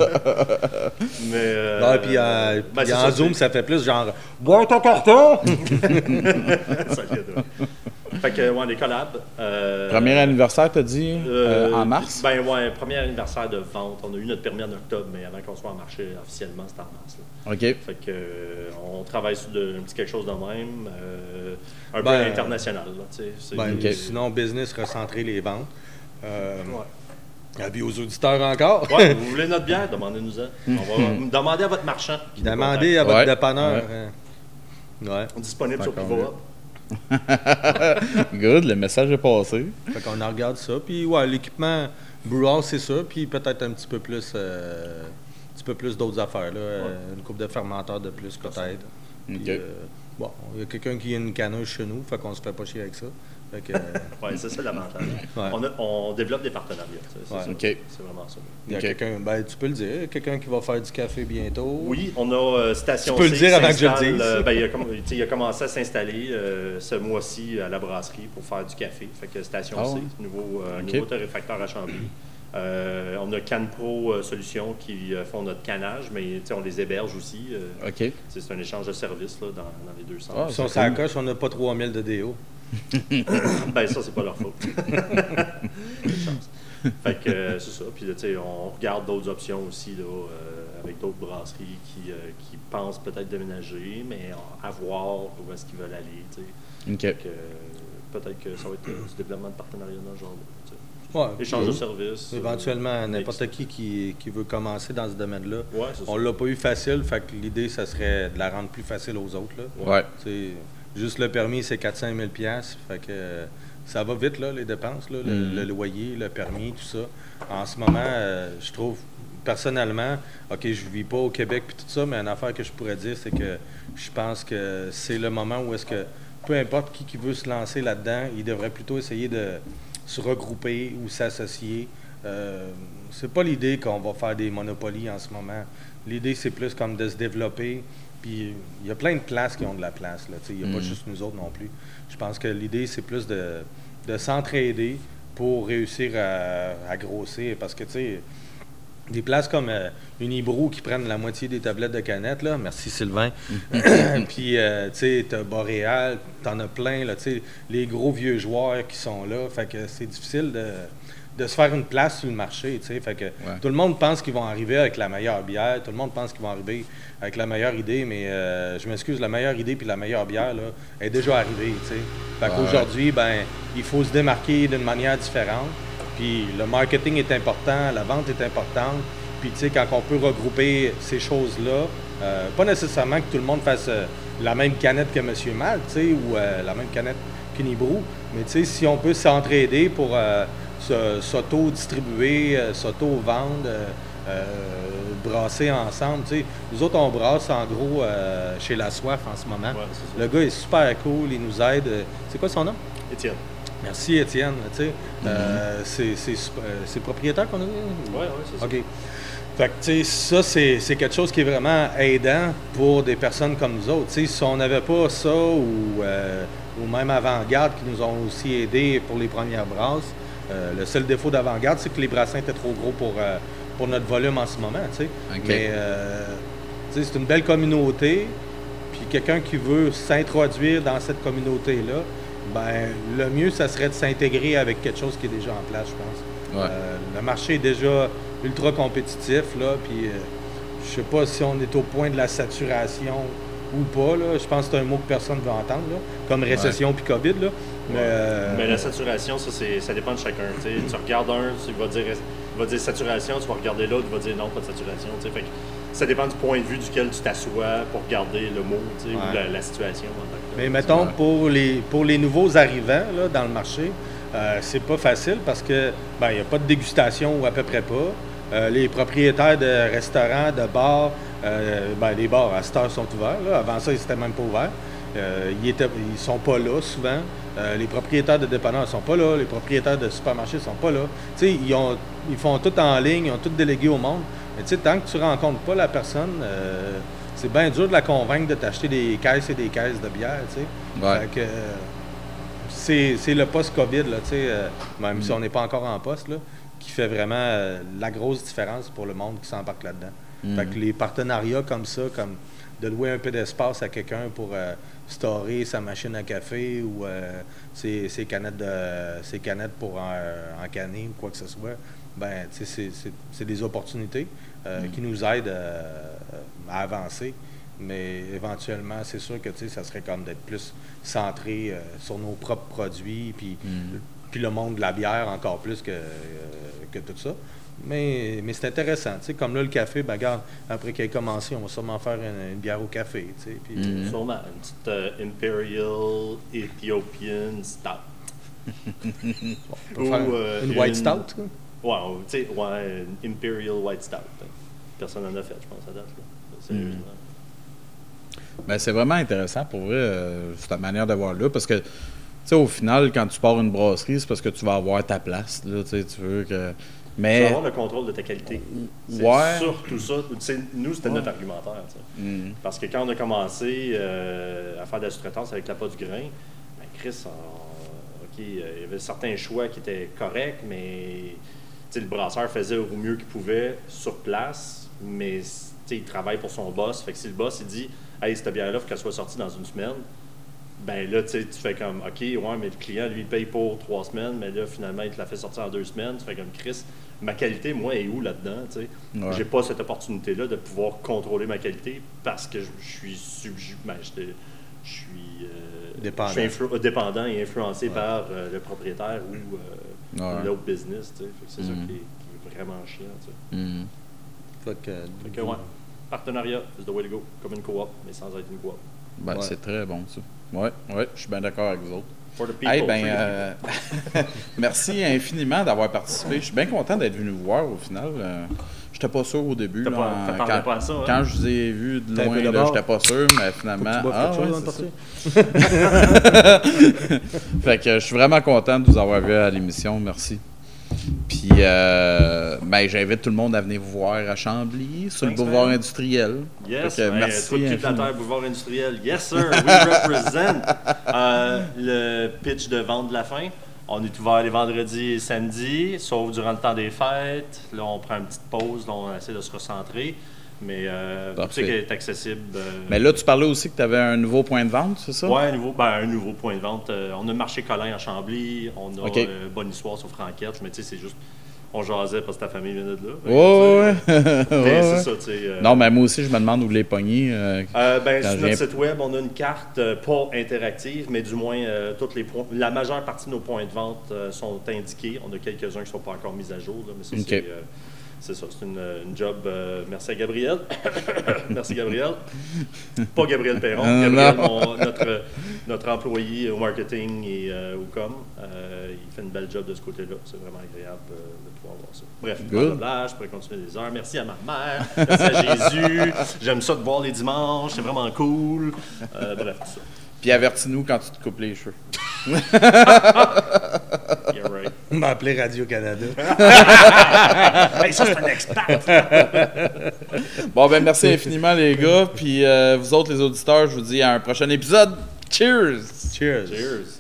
mais euh, non, et puis euh, ben, puis en Zoom, c'est... ça fait plus genre « Bois ton carton! » Ça fait de... Fait que, ouais, des collabs. Euh, premier anniversaire, t'as dit, euh, euh, en mars? Ben ouais, premier anniversaire de vente. On a eu notre permis en octobre, mais avant qu'on soit en marché officiellement, c'était en mars. Là. OK. Fait que, euh, on travaille sur de, un petit quelque chose de même, euh, un ben, peu international. Là, c'est ben, okay. Sinon, business, recentrer les ventes. Euh, ouais. Ah, puis aux auditeurs encore. Ouais, vous voulez notre bière? Demandez-nous-en. On va demander à votre marchand. Demandez à votre ouais, dépanneur. Ouais. Ouais. Disponible sur Pivot. Good, le message est passé. Fait qu'on en regarde ça. Puis, ouais, l'équipement Brewer, c'est ça. Puis, peut-être un petit peu plus, euh, un petit peu plus d'autres affaires. Là. Ouais. Une coupe de fermenteurs de plus, peut-être. Puis, OK. Euh, bon, il y a quelqu'un qui a une canneuse chez nous. Fait qu'on se fait pas chier avec ça. Okay. Oui, c'est ça l'avantage. Ouais. On, a, on développe des partenariats. C'est, ouais. Okay. C'est vraiment ça. Il y a okay. quelqu'un, ben, tu peux le dire, quelqu'un qui va faire du café bientôt. Oui, on a euh, Station C. Tu peux C le dire avant que je le dise. Euh, ben, il, a com- il a commencé à s'installer euh, ce mois-ci à la brasserie pour faire du café. Fait que Station oh. C, nouveau, euh, okay. nouveau torréfacteur à Chambly. Euh, on a CanPro euh, Solutions qui euh, font notre cannage, mais on les héberge aussi. Euh, okay. C'est un échange de services là, dans, dans les deux sens. Ah, si on s'accroche, on n'a pas trois mille de D O. Ben ça c'est pas leur faute. Fait que euh, c'est ça. Puis tu sais, on regarde d'autres options aussi là, euh, avec d'autres brasseries qui, euh, qui pensent peut-être déménager, mais à voir où est-ce qu'ils veulent aller. Tu sais. Okay. Fait que, euh, peut-être que ça va être euh, du développement de partenariat dans ce genre. Ouais, échange de services. Éventuellement, euh, n'importe qui, qui qui veut commencer dans ce domaine-là, ouais, on l'a pas eu facile, fait que l'idée, ça serait de la rendre plus facile aux autres. Là. Ouais. T'sais, juste le permis, c'est quatre cent mille dollars, fait que ça va vite, là, les dépenses, là, mm. le, le loyer, le permis, tout ça. En ce moment, euh, je trouve, personnellement, OK, je vis pas au Québec puis tout ça, mais une affaire que je pourrais dire, c'est que je pense que c'est le moment où est-ce que, peu importe qui, qui veut se lancer là-dedans, il devrait plutôt essayer de se regrouper ou s'associer. Euh, c'est pas l'idée qu'on va faire des monopolies en ce moment. L'idée, c'est plus comme de se développer. Puis, il y a plein de places qui ont de la place. Il n'y a mm. pas juste nous autres non plus. Je pense que l'idée, c'est plus de, de s'entraider pour réussir à, à grossir. Parce que, tu sais, des places comme euh, Unibroue qui prennent la moitié des tablettes de canettes, là. Merci, Sylvain. Mm. Puis, euh, tu sais, tu as Boréal, tu en as plein, là, tu sais, les gros vieux joueurs qui sont là. Fait que c'est difficile de... de se faire une place sur le marché, tu sais, fait que ouais. tout le monde pense qu'ils vont arriver avec la meilleure bière, tout le monde pense qu'ils vont arriver avec la meilleure idée, mais euh, je m'excuse, la meilleure idée puis la meilleure bière, là, est déjà arrivée, tu sais. Fait ouais. qu'aujourd'hui, ben, il faut se démarquer d'une manière différente, puis le marketing est important, la vente est importante, puis tu sais, quand on peut regrouper ces choses-là, Euh, pas nécessairement que tout le monde fasse euh, la même canette que Monsieur Malte, tu sais, ou euh, la même canette qu'Unibroue, mais tu sais, si on peut s'entraider pour euh, se, s'auto-distribuer, euh, s'auto-vendre, euh, euh, brasser ensemble, tu sais. Nous autres, on brasse en gros euh, chez La Soif en ce moment. Ouais, c'est ça. Le gars est super cool, il nous aide. C'est quoi son nom? Étienne. Merci Étienne, tu sais. Mm-hmm. euh, c'est, c'est, c'est propriétaire qu'on a? Oui, oui, c'est ça. OK. Fait que, tu sais, ça, c'est, c'est quelque chose qui est vraiment aidant pour des personnes comme nous autres. Tu sais, si on n'avait pas ça ou, euh, ou même Avant-Garde qui nous ont aussi aidés pour les premières brasses, euh, le seul défaut d'Avant-Garde, c'est que les brassins étaient trop gros pour, euh, pour notre volume en ce moment, tu sais. Okay. Mais, euh, tu sais, c'est une belle communauté, puis quelqu'un qui veut s'introduire dans cette communauté-là, ben le mieux, ça serait de s'intégrer avec quelque chose qui est déjà en place, je pense. Ouais. Euh, le marché est déjà ultra compétitif, là, puis euh, je sais pas si on est au point de la saturation ou pas, là. Je pense que c'est un mot que personne ne veut entendre, là, comme récession puis COVID, là. Ouais. Mais, euh... Mais la saturation, ça, c'est, ça dépend de chacun, t'sais. Tu regardes un, tu vas dire, vas dire saturation, tu vas regarder l'autre, tu vas dire non, pas de saturation, t'sais. Fait que ça dépend du point de vue duquel tu t'assois pour regarder le mot, t'sais, ouais, ou la, la situation. En Mais mettons, ouais, pour les pour les nouveaux arrivants, là, dans le marché, euh, c'est pas facile parce que ben il n'y a pas de dégustation ou à peu près pas. Euh, les propriétaires de restaurants, de bars, euh, ben, les bars à cette heure sont ouverts, là. Avant ça, ils n'étaient même pas ouverts. Euh, ils étaient, ils sont pas là souvent. Euh, les propriétaires de dépanneurs sont pas là. Les propriétaires de supermarchés sont pas là. Tu sais, ils, ont, ils font tout en ligne, ils ont tout délégué au monde. Mais tu sais, tant que tu ne rencontres pas la personne, euh, c'est bien dur de la convaincre de t'acheter des caisses et des caisses de bière, tu sais. Ouais. Fait que, euh, c'est, c'est le post-COVID, là, tu sais, euh, même mm. si on n'est pas encore en poste, là, qui fait vraiment euh, la grosse différence pour le monde qui s'embarque là-dedans. Mm. Fait que les partenariats comme ça, comme de louer un peu d'espace à quelqu'un pour euh, storer sa machine à café ou euh, ses, ses, canettes de, ses canettes pour en, en canner ou quoi que ce soit, ben tu sais, c'est, c'est, c'est des opportunités euh, mm. qui nous aident euh, à avancer. Mais éventuellement, c'est sûr que tu sais, ça serait comme d'être plus centré euh, sur nos propres produits, puis mm. le monde de la bière encore plus que, euh, que tout ça. Mais, mais c'est intéressant, tu sais, comme là, le café, ben regarde, après qu'il ait commencé, on va sûrement faire une, une bière au café, tu sais, puis... Mm-hmm. Sûrement, une petite euh, Imperial Ethiopian Stout. Bon, ou, euh, une White une... Stout, quoi? Ouais, tu sais, ouais, une Imperial White Stout. Personne n'en a fait, je pense, à date, là. Sérieusement. Mm-hmm. Ben, c'est vraiment intéressant, pour vrai, euh, cette manière d'avoir là, parce que... Tu sais, au final, quand tu pars une brasserie, c'est parce que tu vas avoir ta place, là, tu sais, tu veux que... Mais... Tu vas avoir le contrôle de ta qualité. C'est ouais. surtout ça. T'sais, nous, c'était ouais. notre argumentaire, tu sais. Mm. Parce que quand on a commencé euh, à faire de la sous-traitance avec l'appât du grain, ben Chris, on... OK, il y avait certains choix qui étaient corrects, mais le brasseur faisait au mieux qu'il pouvait sur place, mais il travaille pour son boss. Fait que si le boss, il dit « Hey, cette bière-là, il faut qu'elle soit sortie dans une semaine », ben là, tu sais, tu fais comme, OK, ouais, mais le client, lui, paye pour trois semaines, mais là, finalement, il te l'a fait sortir en deux semaines. Tu fais comme, Chris, ma qualité, moi, est où là-dedans, tu sais? Ouais. J'ai pas cette opportunité-là de pouvoir contrôler ma qualité parce que je suis subju... Ben, je suis... Euh, dépendant. Je suis influ... dépendant et influencé ouais. par euh, le propriétaire ou euh, ouais. l'autre business, tu sais. C'est mm-hmm. ça qui est, qui est vraiment chiant, tu sais. Mm-hmm. Fait que... Fait que, ouais, partenariat, is the way to go. Comme une coop, mais sans être une coop. Ben, ouais. c'est très bon, ça. Oui, ouais, je suis bien d'accord avec vous autres. For the people, hey, ben, euh, merci infiniment d'avoir participé. Je suis bien content d'être venu vous voir au final. Euh, je n'étais pas sûr au début. Là, pas, en, quand, pas à ça, hein? Quand je vous ai vu de loin, je n'étais pas sûr, mais finalement. Ah, ouais, c'est ça. Fait que je suis vraiment content de vous avoir vu à l'émission. Merci. Puis, euh, ben, j'invite tout le monde à venir vous voir à Chambly, sur Thanks, le boulevard man. industriel. Yes, que, ben, merci. Tout le de la terre, boulevard industriel. Yes, sir, we represent. Euh, le pitch de vente de la fin, on est ouvert les vendredis et samedis, sauf durant le temps des fêtes. Là, on prend une petite pause, là, on essaie de se recentrer. Mais euh, tu sais qu'elle est accessible. Euh, mais là, tu parlais aussi que tu avais un nouveau point de vente, c'est ça? Oui, un, ben, un nouveau point de vente. Euh, on a marché Collin à Chambly, on a okay. euh, Bonne Histoire sur Franquette, mais tu sais, c'est juste, on jasait parce que ta famille venait de là. Oh, ouais, mais, ouais, c'est ça, tu sais. Euh, non, mais moi aussi, je me demande où les pogner. Euh, euh, ben, sur notre site web, on a une carte euh, pas interactive, mais du moins, euh, toutes les points, la majeure partie de nos points de vente euh, sont indiqués. On a quelques-uns qui ne sont pas encore mis à jour, là, mais ça, okay. c'est. Euh, c'est ça, c'est une, une job. Euh, merci à Gabriel. Merci Gabriel. Pas Gabriel Perron. Non, Gabriel, mon, notre, notre employé au marketing et euh, au com. Euh, il fait une belle job de ce côté-là. C'est vraiment agréable euh, de pouvoir voir ça. Bref, cool. Je pourrais continuer des heures. Merci à ma mère. Merci à Jésus. J'aime ça de boire les dimanches. C'est vraiment cool. Euh, bref, tout ça. Puis avertis-nous quand tu te coupes les cheveux. Yeah, right. On m'a appelé Radio-Canada. Hey, ça, c'est un expat! Bon, ben merci infiniment, les gars. Puis euh, vous autres, les auditeurs, je vous dis à un prochain épisode. Cheers! Cheers! Cheers!